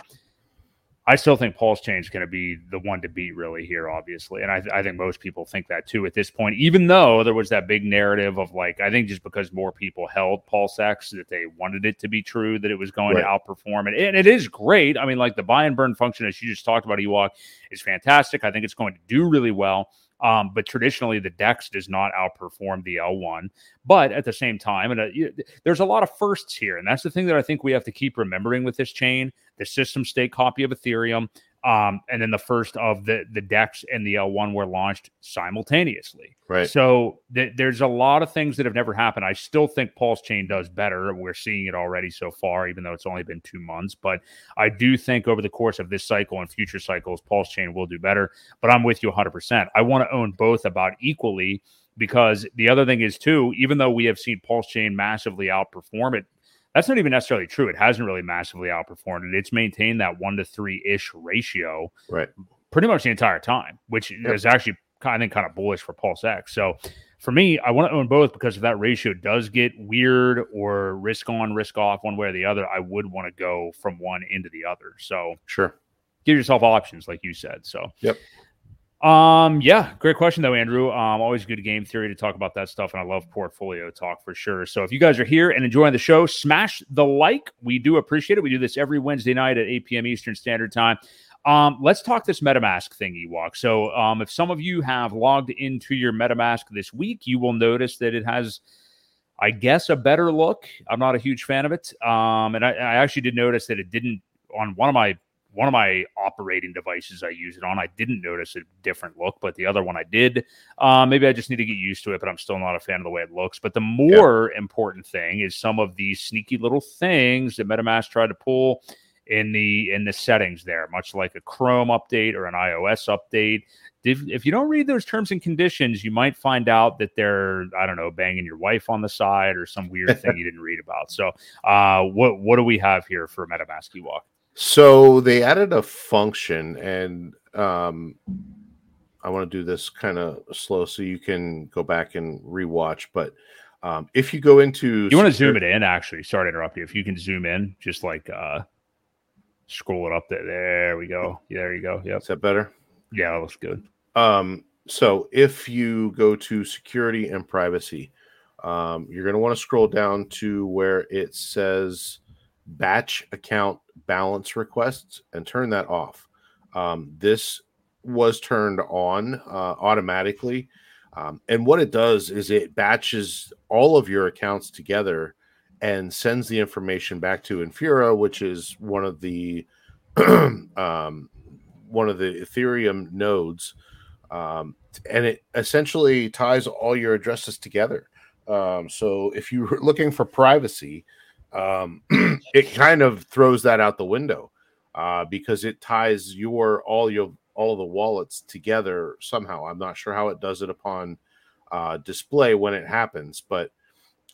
I still think Pulse Chain is going to be the one to beat really here, obviously. And I, th- I think most people think that too at this point, even though there was that big narrative of like, I think just because more people held Pulse X that they wanted it to be true, that it was going right. to outperform it. And it is great. I mean, like the buy and burn function, as you just talked about, Ewok, is fantastic. I think it's going to do really well. Um, but traditionally, the DEX does not outperform the L one. But at the same time, and a, there's a lot of firsts here. And that's the thing that I think we have to keep remembering with this chain, the system state copy of Ethereum. Um, and then the first of the, the DEX and the L one were launched simultaneously. Right. So th- there's a lot of things that have never happened. I still think Pulse Chain does better. We're seeing it already so far, even though it's only been two months. But I do think over the course of this cycle and future cycles, Pulse Chain will do better. But I'm with you one hundred percent. I want to own both about equally, because the other thing is, too, even though we have seen Pulse Chain massively outperform it, that's not even necessarily true. It hasn't really massively outperformed it. It's maintained that one to three ish ratio, right, pretty much the entire time, which yep. is actually I think kind of bullish for Pulse X. So for me, I want to own both, because if that ratio does get weird or risk on, risk off, one way or the other, I would want to go from one into the other. So sure, give yourself options, like you said. So yep. Um, yeah, great question though, Andrew. Um, always good game theory to talk about that stuff. And I love portfolio talk for sure. So if you guys are here and enjoying the show, smash the like, we do appreciate it. We do this every Wednesday night at eight p.m. Eastern Standard Time. Um, let's talk this MetaMask thing, Ewok. So, um, if some of you have logged into your MetaMask this week, you will notice that it has, I guess, a better look. I'm not a huge fan of it. Um, and I, I actually did notice that it didn't on one of my One of my operating devices I use it on, I didn't notice a different look, but the other one I did. Uh, maybe I just need to get used to it, but I'm still not a fan of the way it looks. But the more yeah. important thing is some of these sneaky little things that MetaMask tried to pull in the in the settings there, much like a Chrome update or an iOS update. If, if you don't read those terms and conditions, you might find out that they're, I don't know, banging your wife on the side or some weird thing you didn't read about. So uh, what, what do we have here for MetaMask, Ewok? So they added a function, and um, I want to do this kind of slow so you can go back and rewatch. But um, if you go into, you want to zoom it in. Actually, sorry to interrupt you. If you can zoom in, just like uh, scroll it up there. There we go. There you go. Yeah, is that better? Yeah, that looks good. Um, so if you go to security and privacy, um, you're going to want to scroll down to where it says batch account balance requests and turn that off. Um, this was turned on uh, automatically. Um, and what it does is it batches all of your accounts together and sends the information back to Infura, which is one of the um, one of the Ethereum nodes. Um, and it essentially ties all your addresses together. Um, so if you're looking for privacy, um it kind of throws that out the window uh because it ties your all your all of the wallets together somehow. I'm not sure how it does it upon uh, display when it happens. But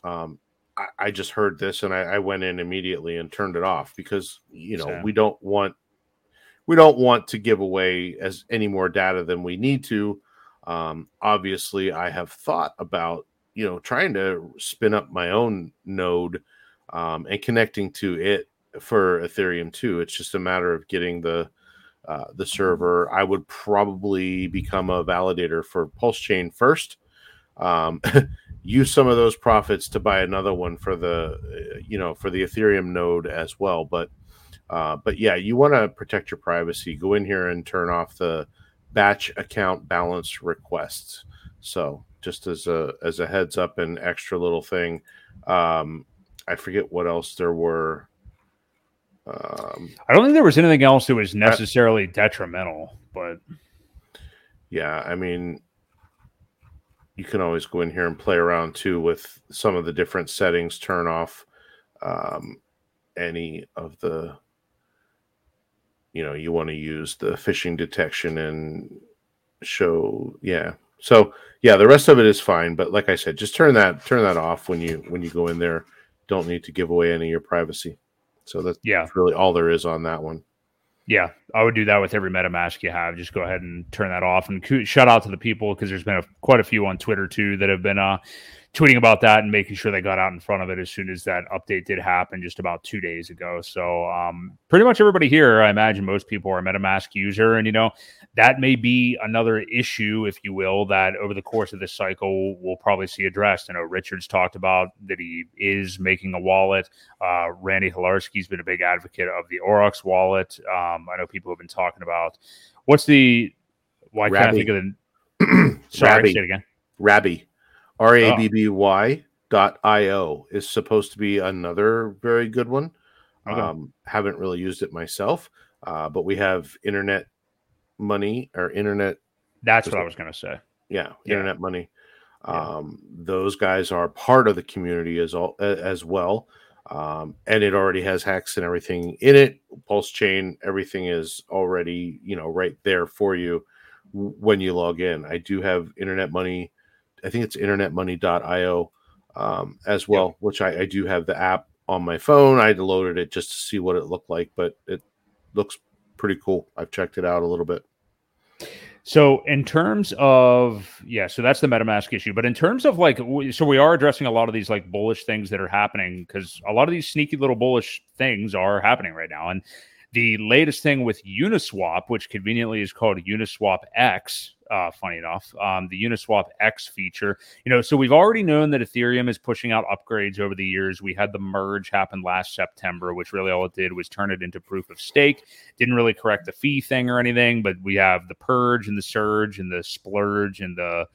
um, I, I just heard this and I, I went in immediately and turned it off because, you know, Sam. we don't want we don't want to give away as any more data than we need to. Um, obviously, I have thought about, you know, trying to spin up my own node um, and connecting to it for Ethereum too. It's just a matter of getting the uh, the server. I would probably become a validator for Pulse Chain first. Um, use some of those profits to buy another one for the, you know, for the Ethereum node as well. But uh, but yeah, you want to protect your privacy. Go in here and turn off the batch account balance requests. So just as a as a heads up and extra little thing, um, I forget what else there were. Um, I don't think there was anything else that was necessarily I, detrimental, but yeah, I mean, you can always go in here and play around too with some of the different settings. Turn off um, any of the, you know, you want to use the phishing detection and show, yeah. So yeah, the rest of it is fine, but like I said, just turn that turn that off when you when you go in there. Don't need to give away any of your privacy. So that's yeah. really all there is on that one. Yeah, I would do that with every MetaMask you have. Just go ahead and turn that off. And co- shout out to the people, because there's been a, quite a few on Twitter too that have been uh, tweeting about that and making sure they got out in front of it as soon as that update did happen just about two days ago. So um, pretty much everybody here, I imagine most people are a MetaMask user. And, you know, that may be another issue, if you will, that over the course of this cycle we'll probably see addressed. I know Richard's talked about that he is making a wallet. Uh, Randy Hilarski's been a big advocate of the Aurochs wallet. Um, I know people have been talking about what's the why well, can't I think of the sorry Rabby. Say it again. Rabby, R A B B Y oh. dot I O is supposed to be another very good one. Okay. Um, haven't really used it myself, uh, but we have Internet Money or Internet. That's what it? I was going to say. Yeah, yeah, Internet Money. Um, yeah. Those guys are part of the community as all as well. Um, and it already has hacks and everything in it. Pulse Chain, everything is already, you know, right there for you when you log in. I do have Internet Money. I think it's internet money dot io um, as well, yeah. which I, I do have the app on my phone. I downloaded it just to see what it looked like, but it looks pretty cool. I've checked it out a little bit. So in terms of, yeah, so that's the MetaMask issue. But in terms of like, so we are addressing a lot of these like bullish things that are happening, because a lot of these sneaky little bullish things are happening right now. And the latest thing with Uniswap, which conveniently is called Uniswap X, uh, funny enough, um, the Uniswap X feature, you know, so we've already known that Ethereum is pushing out upgrades over the years. We had the merge happen last September, which really all it did was turn it into proof of stake. Didn't really correct the fee thing or anything, but we have the purge and the surge and the splurge and the,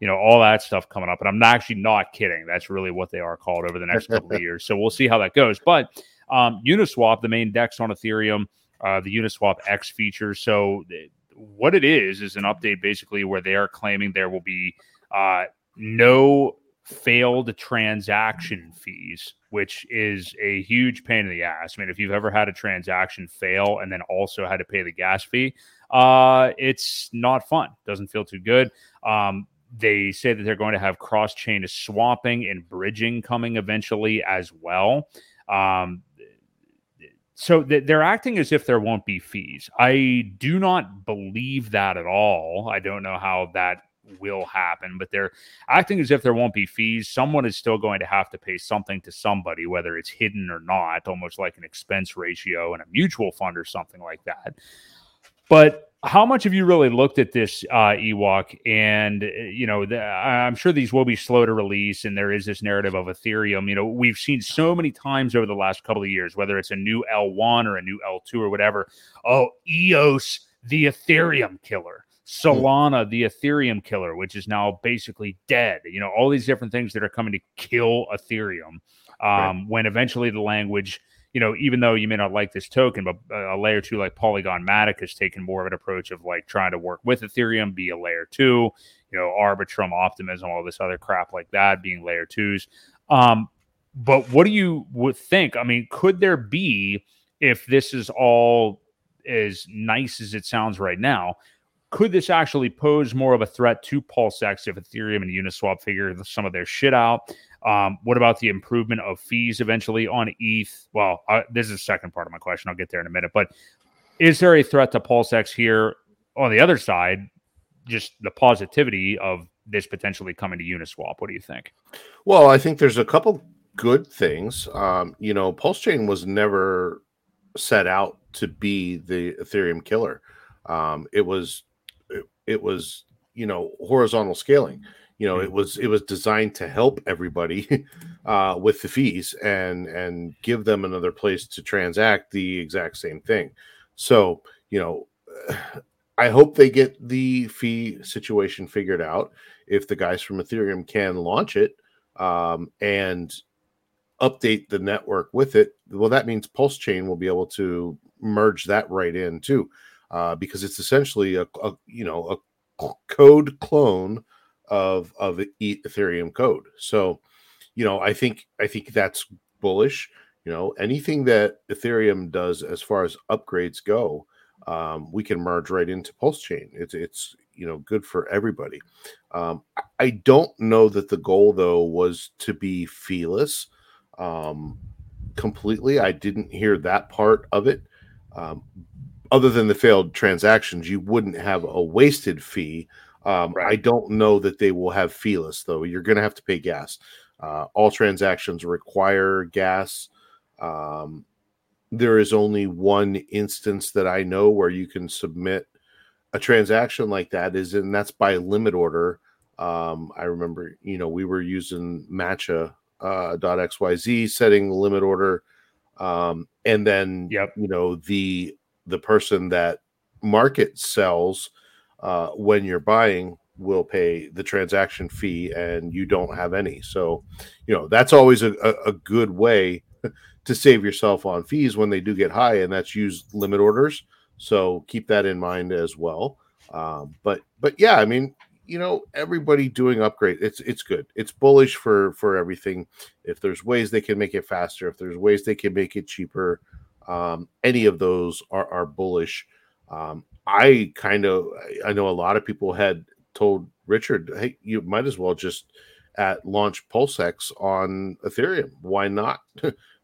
you know, all that stuff coming up. And I'm actually not kidding. That's really what they are called over the next couple of years. So we'll see how that goes. But um, Uniswap, the main DEX on Ethereum, uh, the Uniswap X feature. So th- what it is, is an update basically where they are claiming there will be uh, no failed transaction fees, which is a huge pain in the ass. I mean, if you've ever had a transaction fail and then also had to pay the gas fee, uh, it's not fun. Doesn't feel too good. Um, They say that they're going to have cross-chain swapping and bridging coming eventually as well. Um, so th- they're acting as if there won't be fees. I do not believe that at all. I don't know how that will happen, but they're acting as if there won't be fees. Someone is still going to have to pay something to somebody, whether it's hidden or not, almost like an expense ratio in a mutual fund or something like that. But how much have you really looked at this uh, Ewok? And, you know, the, I'm sure these will be slow to release. And there is this narrative of Ethereum. You know, we've seen so many times over the last couple of years, whether it's a new L one or a new L two or whatever. Oh, E O S, the Ethereum killer. Solana, the Ethereum killer, which is now basically dead. You know, all these different things that are coming to kill Ethereum um, right. when eventually the language... You know, even though you may not like this token, but a layer two like Polygon Matic has taken more of an approach of like trying to work with Ethereum, be a layer two, you know, Arbitrum, Optimism, all this other crap like that being layer twos. Um, but what do you would think? I mean, could there be, if this is all as nice as it sounds right now, Could this actually pose more of a threat to Pulse X if Ethereum and Uniswap figure some of their shit out? Um, what about the improvement of fees eventually on E T H? Well, uh, this is the second part of my question. I'll get there in a minute. But is there a threat to Pulse X here? On the other side, just the positivity of this potentially coming to Uniswap. What do you think? Well, I think there's a couple good things. Um, you know, Pulse Chain was never set out to be the Ethereum killer. Um, it was, it, it was, you know, horizontal scaling. You know, it was it was designed to help everybody uh, with the fees and and give them another place to transact the exact same thing. So, you know, I hope they get the fee situation figured out. If the guys from Ethereum can launch it um, and update the network with it, well, that means Pulse Chain will be able to merge that right in too, uh, because it's essentially a, a you know a code clone of of Ethereum code. So, you know, I think I think that's bullish. You know, anything that Ethereum does as far as upgrades go, um, we can merge right into Pulse Chain. It's it's you know good for everybody. Um, I don't know that the goal though was to be feeless um, completely. I didn't hear that part of it. Um, other than the failed transactions, you wouldn't have a wasted fee. Um, right. I don't know that they will have feeless, though. You're going to have to pay gas. Uh, all transactions require gas. Um, there is only one instance that I know where you can submit a transaction like that, is, and that's by limit order. Um, I remember, you know, we were using Matcha uh, .xyz, setting the limit order, um, and then yep. you know the the person that market sells. Uh, when you're buying, will pay the transaction fee, and you don't have any. So, you know, that's always a, a, a good way to save yourself on fees when they do get high, and that's use limit orders. So keep that in mind as well. Um, but but yeah, I mean, you know, everybody doing upgrade, it's it's good. It's bullish for for everything. If there's ways they can make it faster, if there's ways they can make it cheaper, um, any of those are are bullish. Um, I kind of, I know a lot of people had told Richard, hey, you might as well just at launch Pulse X on Ethereum. Why not?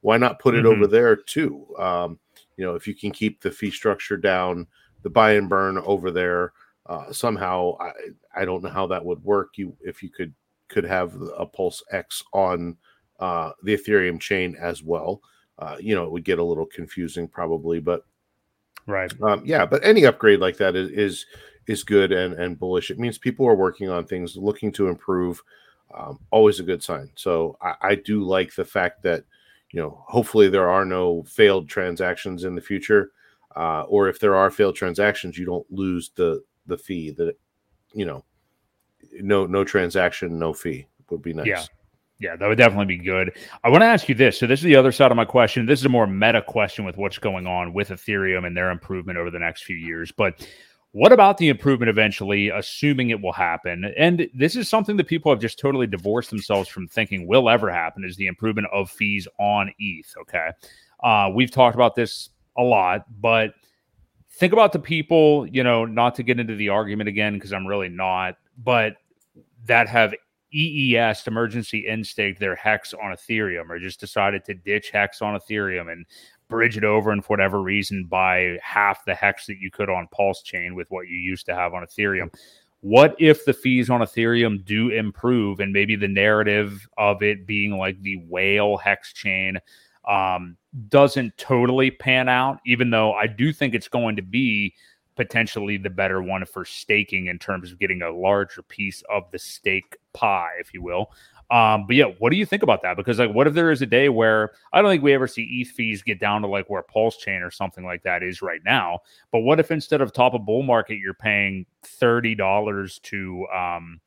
Why not put it mm-hmm. over there too? Um, you know, if you can keep the fee structure down, the buy and burn over there uh, somehow, I, I don't know how that would work. You, if you could, could have a Pulse X on uh, the Ethereum chain as well, uh, you know, it would get a little confusing probably, but Right. Um, yeah, but any upgrade like that is is, is good and, and bullish. It means people are working on things, looking to improve. Um, always a good sign. So I, I do like the fact that, you know, hopefully there are no failed transactions in the future. Uh, or if there are failed transactions, you don't lose the, the fee that, you know, no no transaction, no fee would be nice. Yeah. Yeah, that would definitely be good. I want to ask you this. So this is the other side of my question. This is a more meta question with what's going on with Ethereum and their improvement over the next few years. But what about the improvement eventually, assuming it will happen? And this is something that people have just totally divorced themselves from thinking will ever happen, is the improvement of fees on E T H, okay? Uh, we've talked about this a lot, but think about the people, you know, not to get into the argument again because I'm really not, but that have E E S, emergency end stake, their hex on Ethereum, or just decided to ditch hex on Ethereum and bridge it over, and for whatever reason, by half the hex that you could on Pulse Chain with what you used to have on Ethereum. What if the fees on Ethereum do improve, and maybe the narrative of it being like the whale hex chain um, doesn't totally pan out, even though I do think it's going to be potentially the better one for staking in terms of getting a larger piece of the stake pie, if you will. Um, but yeah, what do you think about that? Because like, what if there is a day where I don't think we ever see E T H fees get down to like where Pulse Chain or something like that is right now. But what if instead of top of bull market, you're paying thirty dollars to, um,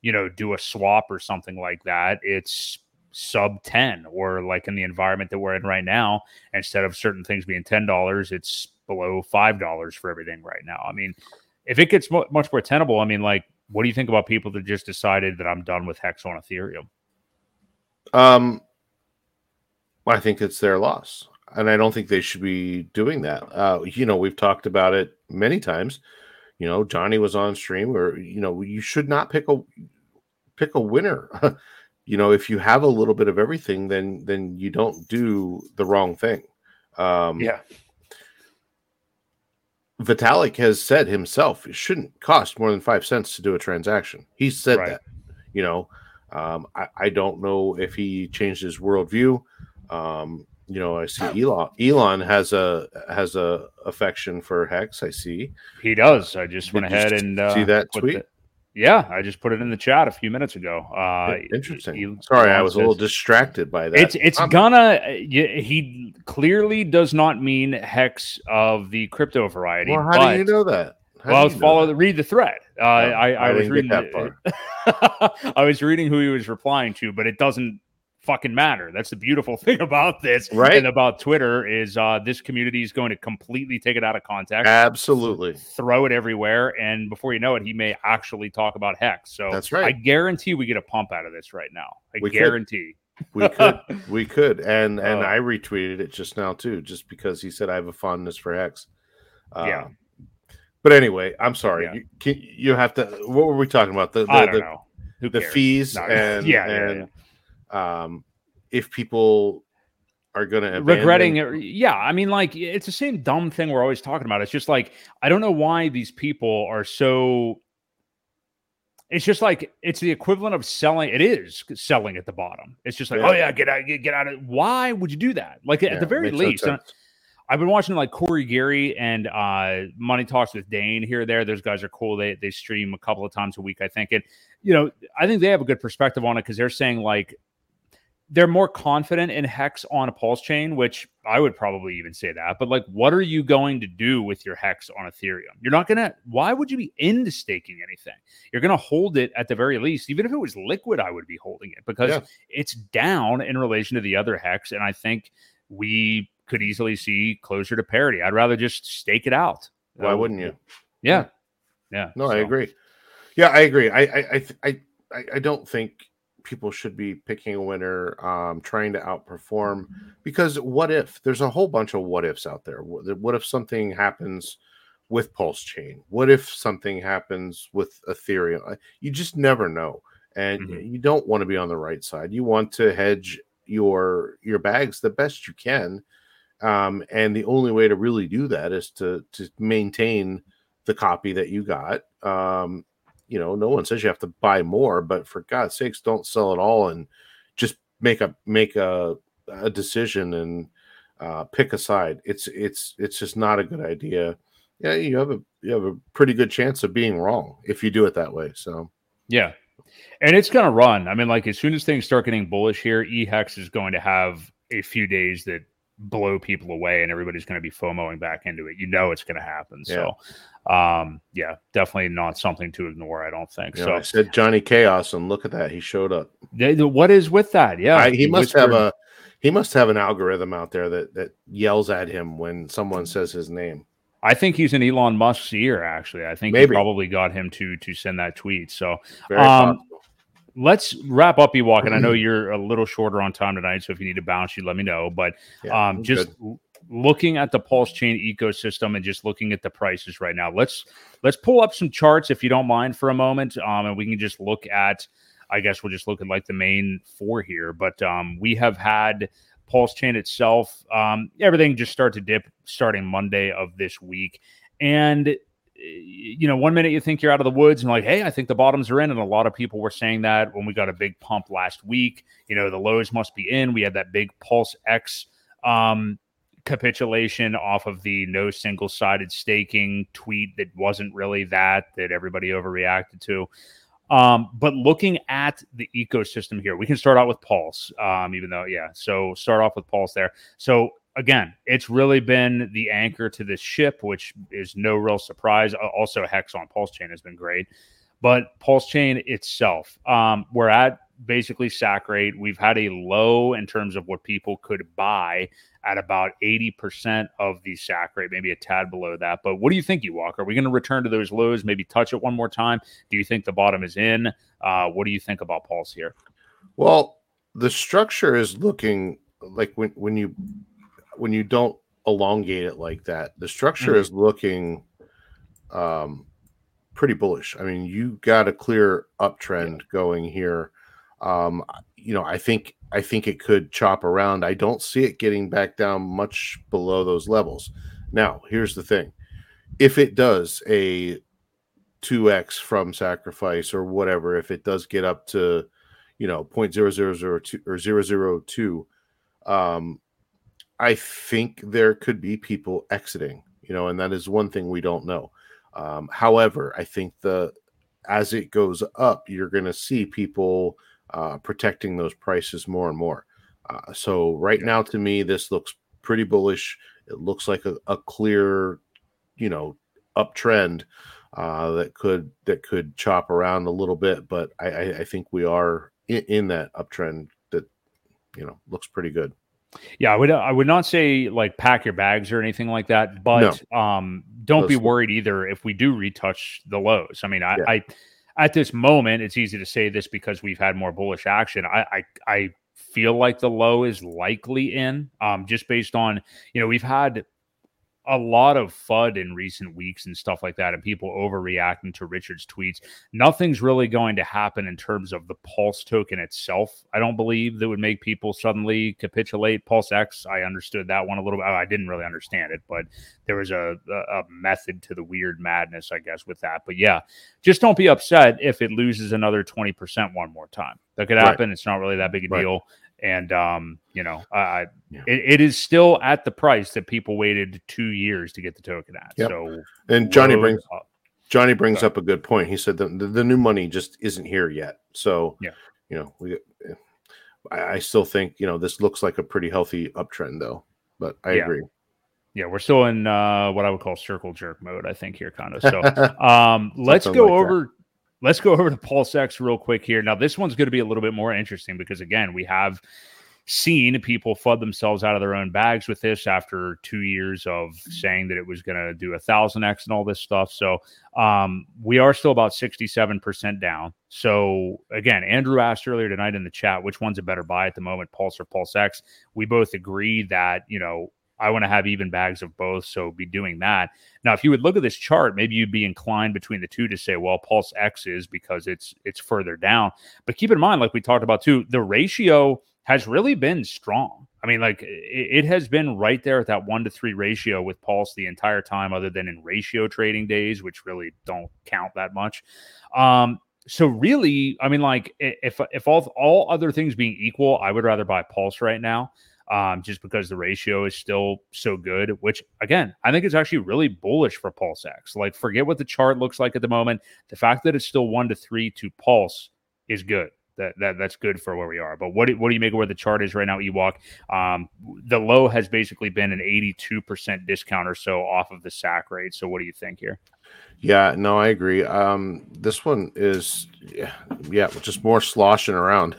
you know, do a swap or something like that? It's sub ten, or like in the environment that we're in right now, instead of certain things being ten dollars, it's below five dollars for everything right now. I mean, if it gets mo- much more tenable, I mean, like, what do you think about people that just decided that I'm done with hex on Ethereum? Um, I think it's their loss, and I don't think they should be doing that. Uh, you know, we've talked about it many times. You know, Johnny was on stream, or, you know, you should not pick a pick a winner. You know, if you have a little bit of everything, then then you don't do the wrong thing. Um, yeah. Vitalik has said himself, it shouldn't cost more than five cents to do a transaction. He said right. that, you know, um, I, I don't know if he changed his worldview. Um, you know, I see Elon. Elon has a has a affection for Hex. I see he does. I just Did went ahead and uh, see that tweet. The, yeah, I just put it in the chat a few minutes ago. Uh, Interesting. He, Sorry, I was says, a little distracted by that. It's it's comment. gonna. He clearly does not mean Hex of the crypto variety. Well, how but, do you know that? How well, you know follow that? Read the thread. Uh, no, I, I, I was reading that part. I was reading who he was replying to, but it doesn't fucking matter. That's the beautiful thing about this, right? And about Twitter is uh this community is going to completely take it out of context, absolutely throw it everywhere, and before you know it, he may actually talk about Hex. So that's right. I guarantee we get a pump out of this right now. I we guarantee could. we could we could and and uh, I retweeted it just now too, just because he said I have a fondness for Hex. Uh, yeah, but anyway, I'm sorry. Yeah. you, can, you have to. What were we talking about? The, the I don't the, know. Who the cares? Fees no, and yeah. yeah, and yeah. Um, if people are going to regretting it. Yeah. I mean, like, it's the same dumb thing we're always talking about. It's just like, I don't know why these people are so, it's just like, it's the equivalent of selling. It is selling at the bottom. It's just like, yeah. Oh yeah, get out, get, get out of why would you do that? Like yeah, at the very least, no I've been watching like Corey Gary and uh, Money Talks with Dane here or there. Those guys are cool. They, they stream a couple of times a week, I think. And, you know, I think they have a good perspective on it, because they're saying like, they're more confident in Hex on a Pulse chain, which I would probably even say that. But like, what are you going to do with your Hex on Ethereum? You're not going to, why would you be into staking anything? You're going to hold it at the very least. Even if it was liquid, I would be holding it, because yeah. it's down in relation to the other Hex. And I think we could easily see closer to parity. I'd rather just stake it out. Why um, wouldn't you? Yeah. Yeah. No, so. I agree. Yeah, I agree. I, I, I, I, I don't think people should be picking a winner, um, trying to outperform, because what if there's a whole bunch of what ifs out there? What if something happens with Pulse Chain? What if something happens with Ethereum? You just never know. And mm-hmm. you don't want to be on the right side. You want to hedge your, your bags the best you can. Um, and the only way to really do that is to, to maintain the copy that you got. Um, You know, no one says you have to buy more, but for God's sakes, don't sell it all and just make a make a, a decision and uh, pick a side. It's it's it's just not a good idea. Yeah, you have a you have a pretty good chance of being wrong if you do it that way. So yeah, and it's gonna run. I mean, like as soon as things start getting bullish here, E Hex is going to have a few days that blow people away, and everybody's going to be FOMOing back into it. You know, it's going to happen. Yeah. So. Um, yeah, definitely not something to ignore, I don't think. Yeah, so I said Johnny Chaos, and look at that, he showed up. They, the, what is with that? Yeah, I, he, he must whispered. have a he must have an algorithm out there that that yells at him when someone says his name. I think he's in Elon Musk's ear, actually. I think Maybe. He probably got him to to send that tweet. So Very um possible. Let's wrap up, Ewok, and I know you're a little shorter on time tonight, so if you need to bounce, you let me know. But yeah, um just good. Looking at the Pulse Chain ecosystem and just looking at the prices right now, let's let's pull up some charts if you don't mind for a moment, um, and we can just look at, I guess we'll just look at like the main four here. But um, we have had Pulse Chain itself, um, everything just start to dip starting Monday of this week, and you know, one minute you think you're out of the woods and like, hey, I think the bottoms are in. And a lot of people were saying that when we got a big pump last week. You know, the lows must be in. We had that big Pulse X. Um, capitulation off of the no single-sided staking tweet that wasn't really that, that everybody overreacted to. Um, but looking at the ecosystem here, we can start out with Pulse, um, even though, yeah, so start off with Pulse there. So again, it's really been the anchor to this ship, which is no real surprise. Also, Hex on Pulse Chain has been great. But Pulse Chain itself, um, we're at basically sack rate. We've had a low in terms of what people could buy at about eighty percent of the sack rate, maybe a tad below that. But what do you think, Ewok? Are we going to return to those lows, maybe touch it one more time? Do you think the bottom is in? Uh, what do you think about Pulse here? Well, the structure is looking like when, when you when you don't elongate it like that, the structure mm-hmm. is looking um, pretty bullish. I mean, you got a clear uptrend yeah. going here. Um, you know, I think I think it could chop around. I don't see it getting back down much below those levels. Now, here's the thing. If it does a two X from sacrifice or whatever, if it does get up to, you know, zero point zero zero zero two or zero point zero zero two, um, I think there could be people exiting, you know, and that is one thing we don't know. Um, however, I think the as it goes up, you're going to see people uh, protecting those prices more and more. Uh, so right now, to me, this looks pretty bullish. It looks like a, a clear, you know, uptrend uh, that could that could chop around a little bit. But I, I, I think we are in, in that uptrend that, you know, looks pretty good. Yeah, I would I would not say like pack your bags or anything like that, but no. um, don't Those be worried either if we do retouch the lows. I mean, I, yeah. I at this moment, it's easy to say this because we've had more bullish action. I I, I feel like the low is likely in um, just based on, you know, we've had a lot of F U D in recent weeks and stuff like that, and people overreacting to Richard's tweets. Nothing's really going to happen in terms of the Pulse token itself, I don't believe, that would make people suddenly capitulate. Pulse X, I understood that one a little bit. I didn't really understand it, but there was a, a method to the weird madness, I guess, with that. But yeah, just don't be upset if it loses another twenty percent one more time. That could happen. Right. It's not really that big a right. deal. And, um, you know, I, yeah. it, it is still at the price that people waited two years to get the token at. Yep. So, and Johnny brings up. Johnny brings Sorry. up a good point. He said that the, the new money just isn't here yet. So, yeah. you know, we, I, I still think, you know, this looks like a pretty healthy uptrend though, but I yeah. agree. Yeah, we're still in uh, what I would call circle jerk mode, I think, here kind of. So um, let's go like over... That. Let's go over to Pulse X real quick here. Now, this one's going to be a little bit more interesting because, again, we have seen people F U D themselves out of their own bags with this after two years of saying that it was going to do a one thousand X and all this stuff. So um, we are still about sixty-seven percent down. So, again, Andrew asked earlier tonight in the chat, which one's a better buy at the moment, Pulse or Pulse X? We both agree that, you know, I want to have even bags of both, so be doing that. Now, if you would look at this chart, maybe you'd be inclined between the two to say, well, Pulse X is because it's it's further down. But keep in mind, like we talked about too, the ratio has really been strong. I mean, like it, it has been right there at that one to three ratio with Pulse the entire time, other than in ratio trading days, which really don't count that much. Um, so really, I mean, like if if all, all other things being equal, I would rather buy Pulse right now. Um, just because the ratio is still so good, which, again, I think it's actually really bullish for Pulse X. Like, forget what the chart looks like at the moment. The fact that it's still one to three to Pulse is good. That, that That's good for where we are. But what do, what do you make of where the chart is right now, Ewok? Um, the low has basically been an eighty-two percent discount or so off of the S A C rate. So what do you think here? Yeah, no, I agree. Um, this one is, yeah, yeah, just more sloshing around.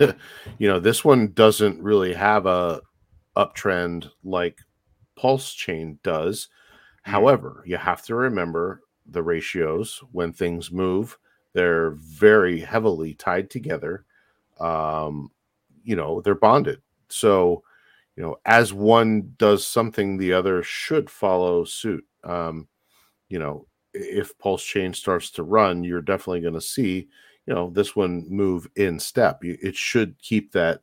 You know, this one doesn't really have a uptrend like Pulse Chain does. However, you have to remember the ratios when things move, they're very heavily tied together. Um, you know, they're bonded. So, you know, as one does something, the other should follow suit. Um, you know, if Pulse Chain starts to run, you're definitely going to see, you know, this one move in step. It should keep that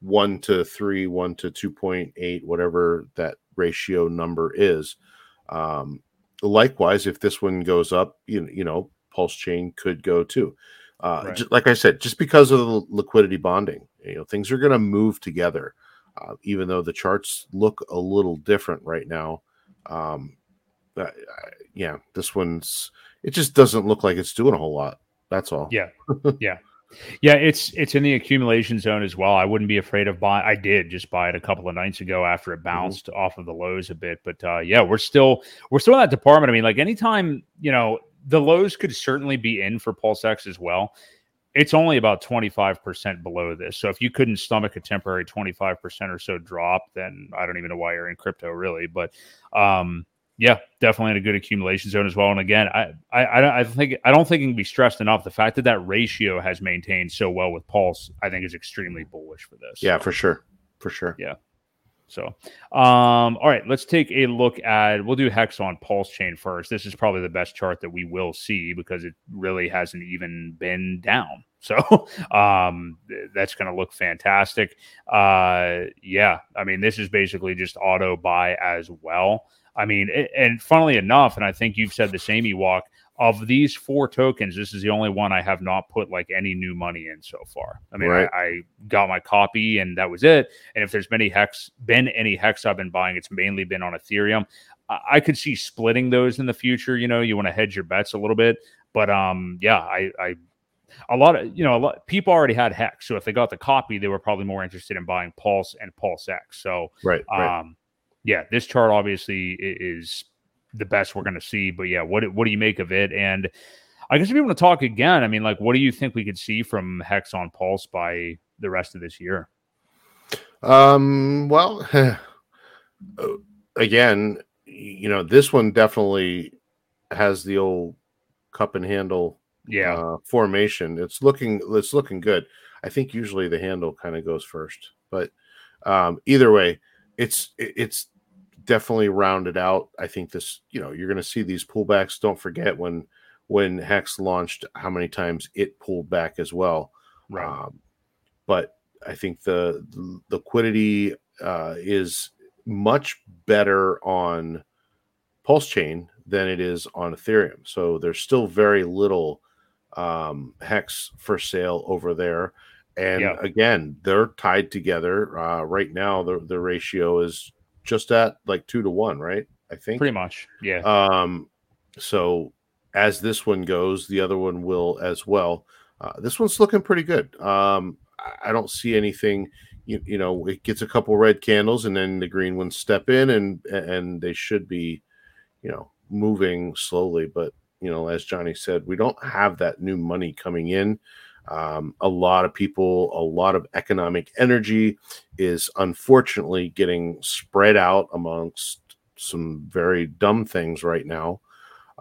one to three, one to two point eight, whatever that ratio number is. Um, likewise, if this one goes up, you, you know, Pulse Chain could go too. Uh, right. just, like I said, just because of the liquidity bonding, you know, things are going to move together, uh, even though the charts look a little different right now. Um, uh, yeah, this one's, it just doesn't look like it's doing a whole lot. That's all. Yeah. Yeah. Yeah, it's it's in the accumulation zone as well. I wouldn't be afraid of buying. I did just buy it a couple of nights ago after it bounced mm-hmm. off of the lows a bit. But uh, yeah, we're still we're still in that department. I mean, like anytime, you know, the lows could certainly be in for Pulse X as well. It's only about twenty-five percent below this. So if you couldn't stomach a temporary twenty-five percent or so drop, then I don't even know why you're in crypto really. But um yeah, definitely in a good accumulation zone as well. And again, I, I, I think I don't think it can be stressed enough. The fact that that ratio has maintained so well with Pulse, I think, is extremely bullish for this. Yeah, for sure, for sure. Yeah. So, um, all right, let's take a look at, we'll do Hex on Pulse Chain first. This is probably the best chart that we will see because it really hasn't even been down. So um, that's going to look fantastic. Uh, yeah, I mean, this is basically just auto buy as well. I mean, it, and funnily enough, and I think you've said the same, Ewok, of these four tokens, this is the only one I have not put like any new money in so far. I mean, right. I, I got my copy and that was it. And if there's many hex, been any hex I've been buying, it's mainly been on Ethereum. I, I could see splitting those in the future. You know, you want to hedge your bets a little bit. But um, yeah, I... I A lot of, you know, a lot people already had Hex. So if they got the copy, they were probably more interested in buying Pulse and Pulse X. So, right, um, right. yeah, this chart obviously is the best we're going to see. But yeah, what, what do you make of it? And I guess if you want to talk again, I mean, like, what do you think we could see from Hex on Pulse by the rest of this year? Um, well, again, you know, this one definitely has the old cup and handle. Yeah, uh, formation. It's looking it's looking good. I think usually the handle kind of goes first, but um, either way, it's it's definitely rounded out. I think this, you know, you're going to see these pullbacks. Don't forget when when Hex launched, how many times it pulled back as well. Right. Um, but I think the, the liquidity uh, is much better on Pulse Chain than it is on Ethereum. So there's still very little. Um, Hex for sale over there, and yeah. again, they're tied together uh, right now. The the ratio is just at like two to one, right? I think pretty much, yeah. Um, so as this one goes, the other one will as well. Uh, this one's looking pretty good. Um, I don't see anything. You you know, it gets a couple red candles, and then the green ones step in, and and they should be, you know, moving slowly, but. You know, as Johnny said, we don't have that new money coming in. Um, a lot of people, a lot of economic energy is unfortunately getting spread out amongst some very dumb things right now.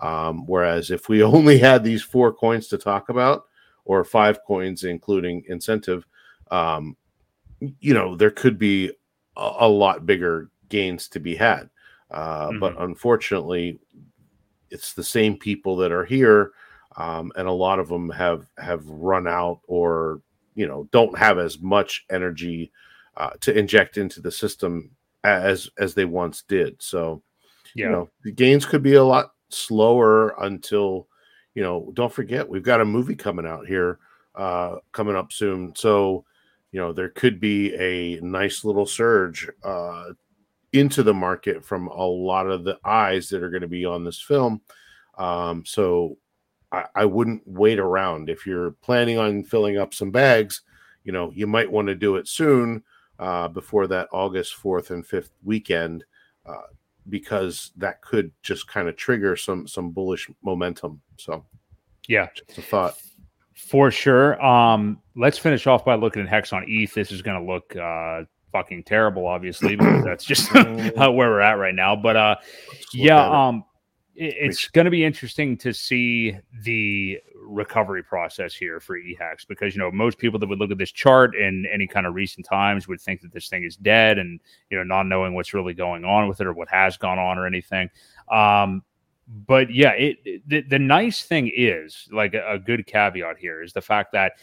Um, whereas if we only had these four coins to talk about, or five coins, including incentive, um, you know, there could be a, a lot bigger gains to be had. Uh, mm-hmm. But unfortunately, it's the same people that are here, um, and a lot of them have have run out, or you know, don't have as much energy uh, to inject into the system as as they once did. So, yeah. you know, the gains could be a lot slower until, you know, don't forget we've got a movie coming out here, uh, coming up soon. So, you know, there could be a nice little surge. Uh, into the market from a lot of the eyes that are going to be on this film. Um, so I, I wouldn't wait around. If you're planning on filling up some bags, you know, you might want to do it soon uh, before that August fourth and fifth weekend, uh, because that could just kind of trigger some, some bullish momentum. So yeah, just a thought. For sure. Um, let's finish off by looking at Hex on E T H. This is going to look, uh, fucking terrible, obviously, because that's just where we're at right now. But uh, yeah, um, it, it's going to be interesting to see the recovery process here for E H A X, because, you know, most people that would look at this chart in any kind of recent times would think that this thing is dead and, you know, not knowing what's really going on with it or what has gone on or anything. Um, but yeah, it the, the nice thing is, like, a, a good caveat here is the fact that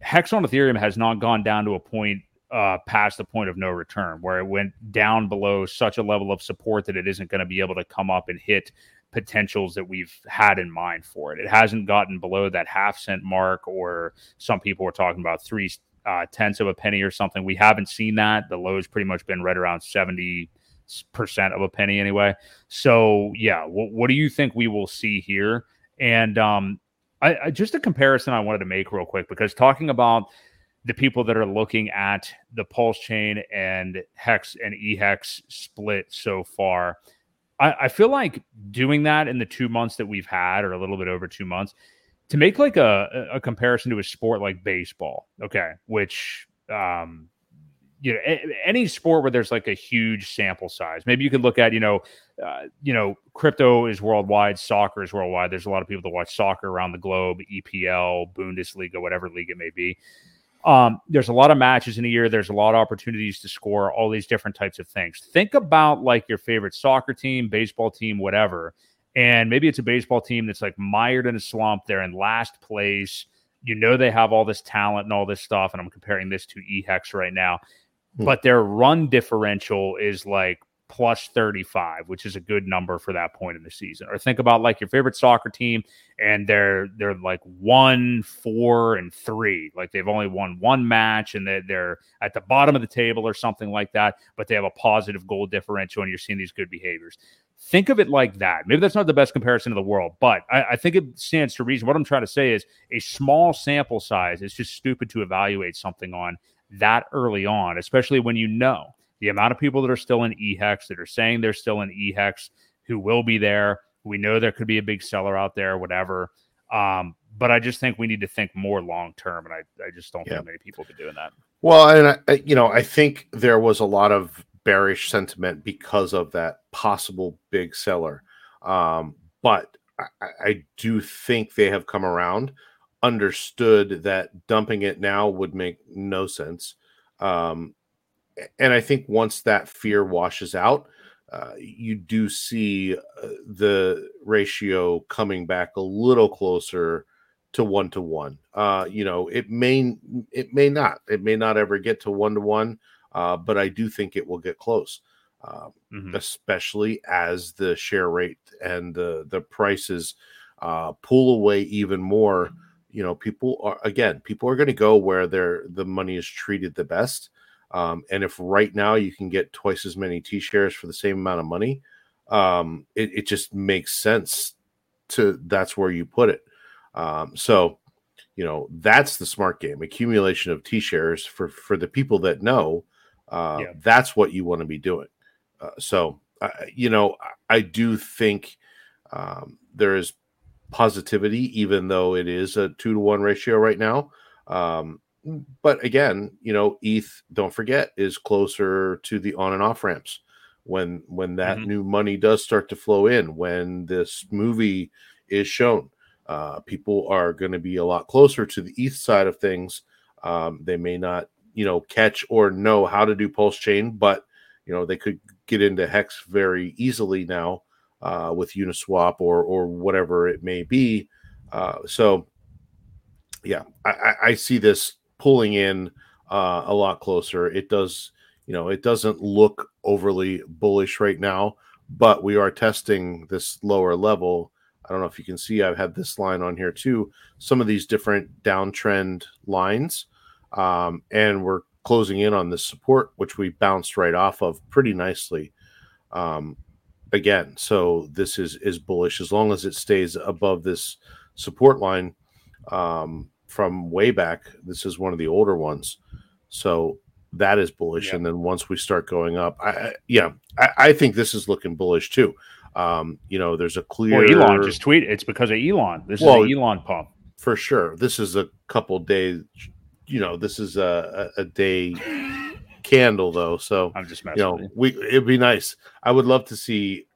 Hex on Ethereum has not gone down to a point Uh, past the point of no return, where it went down below such a level of support that it isn't going to be able to come up and hit potentials that we've had in mind for it. It hasn't gotten below that half cent mark, or some people were talking about three uh, tenths of a penny or something. We haven't seen that. The low's pretty much been right around seventy percent of a penny anyway. So yeah, w- what do you think we will see here? And um, I, I just a comparison I wanted to make real quick, because talking about the people that are looking at the Pulse Chain and Hex and E H A X split so far, I, I feel like doing that in the two months that we've had, or a little bit over two months, to make like a, a comparison to a sport like baseball, okay, which, um, you know, a, any sport where there's like a huge sample size. Maybe you could look at, you know, uh, you know, crypto is worldwide, soccer is worldwide. There's a lot of people that watch soccer around the globe, E P L, Bundesliga, whatever league it may be. Um, there's a lot of matches in a year. There's a lot of opportunities to score, all these different types of things. Think about like your favorite soccer team, baseball team, whatever. And maybe it's a baseball team that's like mired in a slump. They're in last place. You know, they have all this talent and all this stuff. And I'm comparing this to E H E X right now, hmm. but their run differential is like plus thirty-five, which is a good number for that point in the season. Or think about like your favorite soccer team and they're they're like one, four, and three. Like they've only won one match and they're, they're at the bottom of the table or something like that, but they have a positive goal differential and you're seeing these good behaviors. Think of it like that. Maybe that's not the best comparison in the world, but I, I think it stands to reason. What I'm trying to say is a small sample size is just stupid to evaluate something on that early on, especially when you know the amount of people that are still in E H E X, that are saying they're still in E H E X, who will be there. We know there could be a big seller out there, whatever. Um, but I just think we need to think more long-term, and I, I just don't yeah. think many people could do that. Well, and, I, you know, I think there was a lot of bearish sentiment because of that possible big seller. Um, but I, I do think they have come around, understood that dumping it now would make no sense. Um And I think once that fear washes out, uh, you do see uh, the ratio coming back a little closer to one to one. Uh, you know, it may it may not it may not ever get to one to one, but I do think it will get close, uh, mm-hmm. especially as the share rate and the the prices uh, pull away even more. You know, people are again people are going to go where their the money is treated the best. Um, and if right now you can get twice as many T-shares for the same amount of money, um, it, it just makes sense to that's where you put it. Um, so, you know, that's the smart game, accumulation of T-shares for, for the people that know uh, yeah. that's what you want to be doing. Uh, so, uh, you know, I, I do think um, there is positivity, even though it is a two to one ratio right now. Um But again, you know, E T H, don't forget, is closer to the on and off ramps when when that mm-hmm. new money does start to flow in. When this movie is shown, uh, people are going to be a lot closer to the E T H side of things. Um, they may not, you know, catch or know how to do Pulse Chain, but you know, they could get into Hex very easily now uh, with Uniswap or or whatever it may be. Uh, so, yeah, I, I see this pulling in uh, a lot closer. It does, you know, it doesn't look overly bullish right now, but we are testing this lower level. I don't know if you can see, I've had this line on here too, some of these different downtrend lines. Um, and we're closing in on this support, which we bounced right off of pretty nicely. Um, again, so this is, is bullish as long as it stays above this support line um, from way back. This is one of the older ones, so that is bullish. Yeah. And then once we start going up, I, I yeah, I, I think this is looking bullish too. Um, you know, there's a clear. Well, Elon just tweeted it's because of Elon. This well, is an Elon pump for sure. This is a couple days. You know, this is a a, a day candle though. So I'm just messing you know, with you. We it'd be nice. I would love to see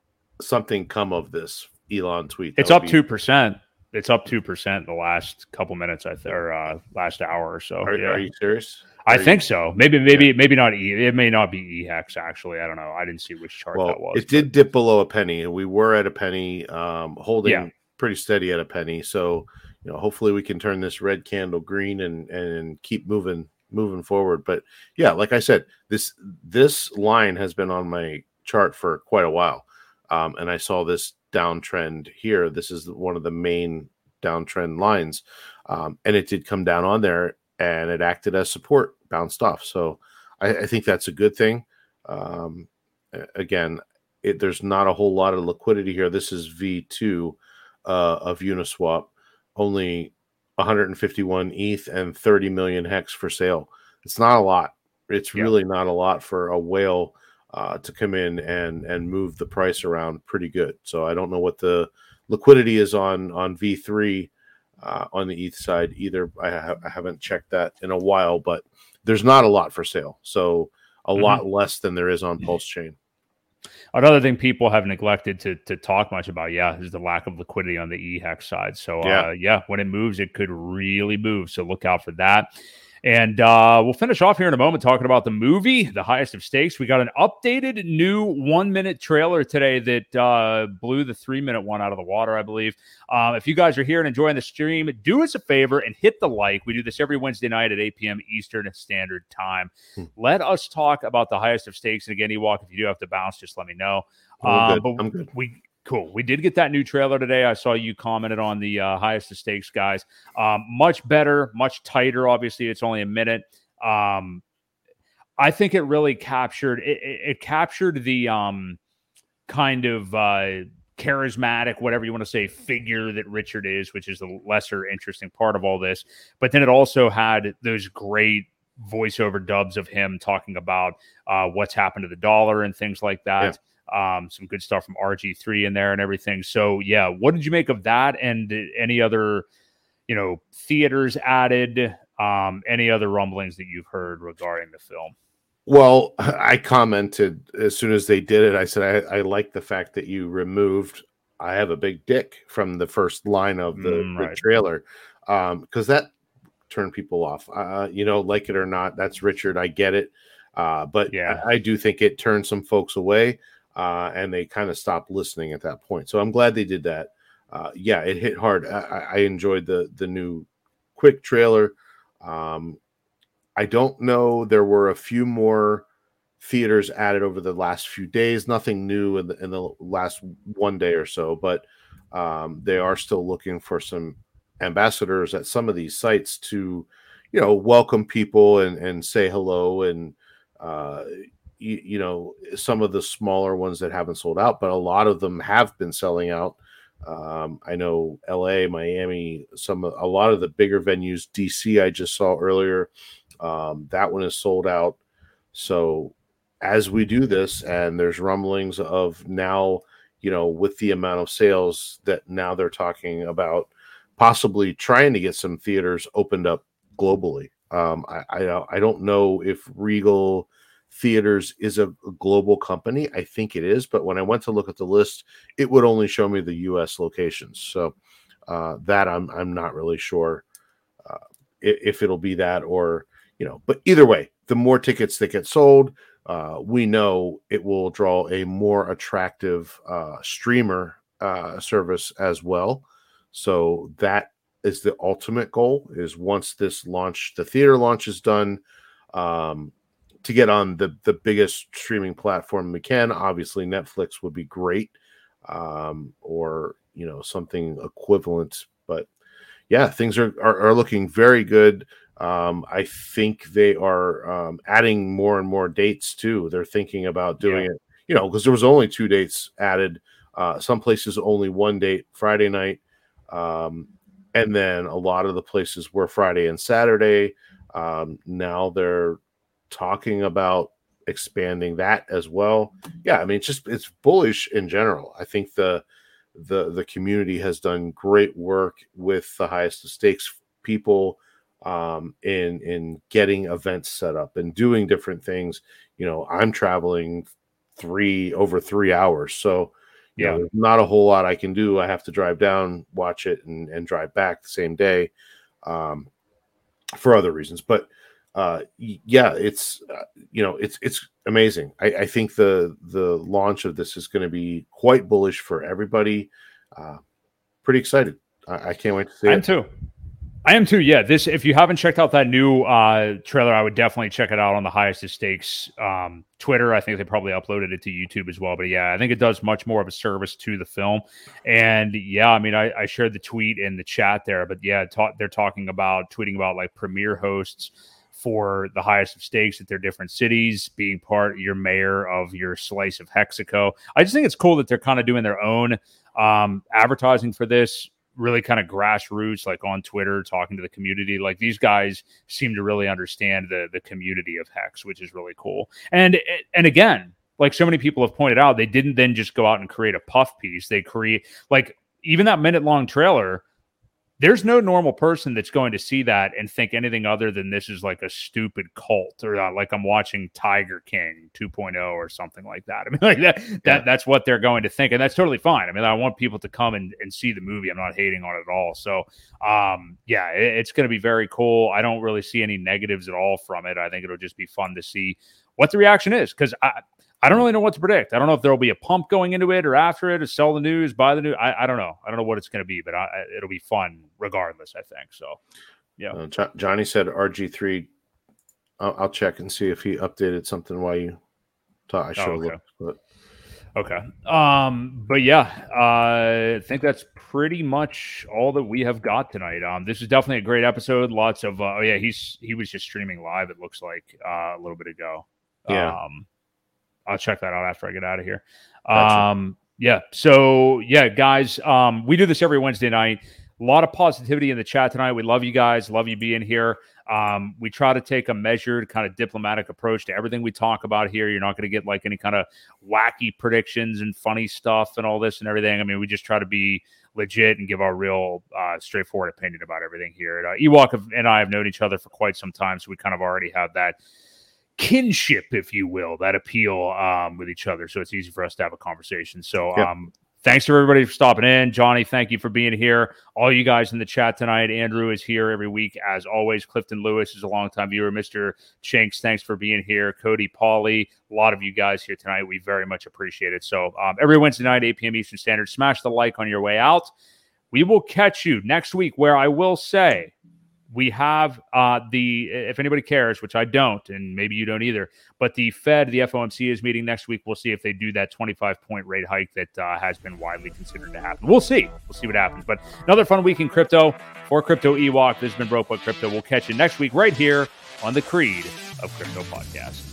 something come of this Elon tweet. That it's up two percent. It's up two percent in the last couple minutes, I th- or uh, last hour or so. Are, yeah. are you serious? Are I think you... so. Maybe, maybe, yeah. maybe not. E- it may not be E H E X, actually. I don't know. I didn't see which chart well, that was. It but... did dip below a penny, and we were at a penny, um, holding yeah. pretty steady at a penny. So, you know, hopefully we can turn this red candle green and and keep moving moving forward. But yeah, like I said, this this line has been on my chart for quite a while, um, and I saw this downtrend here. This is one of the main downtrend lines, um, and it did come down on there, and it acted as support, bounced off. So I, I think that's a good thing. Um, again, it, there's not a whole lot of liquidity here. This is V two uh, of Uniswap, only one hundred fifty-one E T H and thirty million hex for sale. It's not a lot. It's yeah. really not a lot for a whale Uh, to come in and and move the price around pretty good. So I don't know what the liquidity is on on V three uh, on the E T H side either. I, ha- I haven't checked that in a while, but there's not a lot for sale. So a mm-hmm. lot less than there is on Pulse Chain. Another thing people have neglected to to talk much about, yeah, is the lack of liquidity on the E H E X side. So uh, yeah. yeah, when it moves, it could really move. So look out for that. And uh, we'll finish off here in a moment talking about the movie, The Highest of Stakes. We got an updated new one-minute trailer today that uh, blew the three-minute one out of the water, I believe. Um, if you guys are here and enjoying the stream, do us a favor and hit the like. We do this every Wednesday night at eight p.m. Eastern Standard Time. Hmm. Let us talk about The Highest of Stakes. And again, Ewok, if you do have to bounce, just let me know. Uh, but I'm good. We, cool. We did get that new trailer today. I saw you commented on the uh, Highest of Stakes, guys. Um, much better, much tighter. Obviously, it's only a minute. Um, I think it really captured it. It, it captured the um, kind of uh, charismatic, whatever you want to say, figure that Richard is, which is the lesser interesting part of all this. But then it also had those great voiceover dubs of him talking about uh, what's happened to the dollar and things like that. Yeah. Um, some good stuff from R G three in there and everything. So yeah, what did you make of that? And any other, you know, theaters added, um, any other rumblings that you've heard regarding the film? Well, I commented as soon as they did it. I said, I, I like the fact that you removed, I have a big dick from the first line of the, mm, right. the trailer. Um, cause that turned people off, uh, you know, like it or not, that's Richard. I get it. Uh, but yeah, I, I do think it turned some folks away. Uh, and they kind of stopped listening at that point. So I'm glad they did that. Uh, yeah, it hit hard. I, I enjoyed the the new quick trailer. Um, I don't know. There were a few more theaters added over the last few days. Nothing new in the, in the last one day or so. But um, they are still looking for some ambassadors at some of these sites to, you know, welcome people and, and say hello and, uh You, you know, some of the smaller ones that haven't sold out, but a lot of them have been selling out. Um, I know L A, Miami, some a lot of the bigger venues, D C I just saw earlier. Um, that one is sold out. So as we do this, and there's rumblings of now, you know, with the amount of sales that now they're talking about possibly trying to get some theaters opened up globally. Um, I, I, I don't know if Regal Theaters is a global company. I think it is, but when I went to look at the list, it would only show me the U S locations. So uh, that I'm I'm not really sure uh, if, if it'll be that or, you know, but either way, the more tickets that get sold, uh, we know it will draw a more attractive uh, streamer uh, service as well. So that is the ultimate goal is once this launch, the theater launch is done, um, to get on the, the biggest streaming platform we can. Obviously, Netflix would be great, um, or, you know, something equivalent. But, yeah, things are, are, are looking very good. Um, I think they are um, adding more and more dates, too. They're thinking about doing yeah. it, you know, because there was only two dates added. Uh, some places only one date, Friday night. Um, and then a lot of the places were Friday and Saturday. Um, now they're talking about expanding that as well. Yeah, I mean, it's just it's bullish in general. I think the the the community has done great work with the Highest of Stakes people um, in in getting events set up and doing different things. You know, I'm traveling three over three hours, so yeah, you know, there's not a whole lot I can do. I have to drive down, watch it, and and drive back the same day um, for other reasons, but. Uh, yeah, it's, uh, you know, it's, it's amazing. I, I think the, the launch of this is going to be quite bullish for everybody. Uh, pretty excited. I, I can't wait to see it. I am too. I am too. Yeah. This, if you haven't checked out that new, uh, trailer, I would definitely check it out on the Highest of Stakes, um, Twitter. I think they probably uploaded it to YouTube as well, but yeah, I think it does much more of a service to the film. And yeah, I mean, I, I shared the tweet in the chat there, but yeah, ta- they're talking about tweeting about like premiere hosts for the Highest of Stakes at their different cities, being part your mayor of your slice of Hexaco. I just think it's cool that they're kind of doing their own um, advertising for this, really kind of grassroots, like on Twitter, talking to the community. Like these guys seem to really understand the the community of Hex, which is really cool. And and again, like so many people have pointed out, they didn't then just go out and create a puff piece. They create like even that minute long trailer There's no normal person that's going to see that and think anything other than this is like a stupid cult, or uh, like I'm watching Tiger King two point oh or something like that. I mean, like that, that yeah. that's what they're going to think. And that's totally fine. I mean, I want people to come and, and see the movie. I'm not hating on it at all. So, um, yeah, it, it's going to be very cool. I don't really see any negatives at all from it. I think it'll just be fun to see what the reaction is, because I, I don't really know what to predict. I don't know if there'll be a pump going into it or after it, or sell the news, buy the news. I, I don't know. I don't know what it's going to be, but I, it'll be fun regardless, I think. So, yeah. Uh, jo- Johnny said R G three. I'll, I'll check and see if he updated something while you talk. I should have looked. But. Okay. Um, but yeah, uh, I think that's pretty much all that we have got tonight. Um, this is definitely a great episode. Lots of, uh, oh yeah, he's, he was just streaming live, it looks like, uh, a little bit ago. Yeah. Um, I'll check that out after I get out of here. Gotcha. Um, yeah. So, yeah, guys, um, we do this every Wednesday night. A lot of positivity in the chat tonight. We love you guys. Love you being here. Um, we try to take a measured, kind of diplomatic approach to everything we talk about here. You're not going to get like any kind of wacky predictions and funny stuff and all this and everything. I mean, we just try to be legit and give our real uh, straightforward opinion about everything here. And, uh, Ewok and I have known each other for quite some time, so we kind of already have that kinship, if you will, that appeal um with each other, so it's easy for us to have a conversation. So yep. um thanks to everybody for stopping in. Johnny, thank you for being here. All you guys in the chat tonight. Andrew is here every week as always. Clifton Lewis is a longtime viewer. Mister Chinks, thanks for being here. Cody Pauly, a lot of you guys here tonight, we very much appreciate it. So um every Wednesday night, eight p.m. Eastern Standard, smash the like on your way out. We will catch you next week, where I will say we have uh, the, if anybody cares, which I don't, and maybe you don't either, but the Fed, the F O M C is meeting next week. We'll see if they do that twenty-five point rate hike that uh, has been widely considered to happen. We'll see. We'll see what happens. But another fun week in crypto. For Crypto Ewok, this has been Broke Boy Crypto. We'll catch you next week right here on the Creed of Crypto podcast.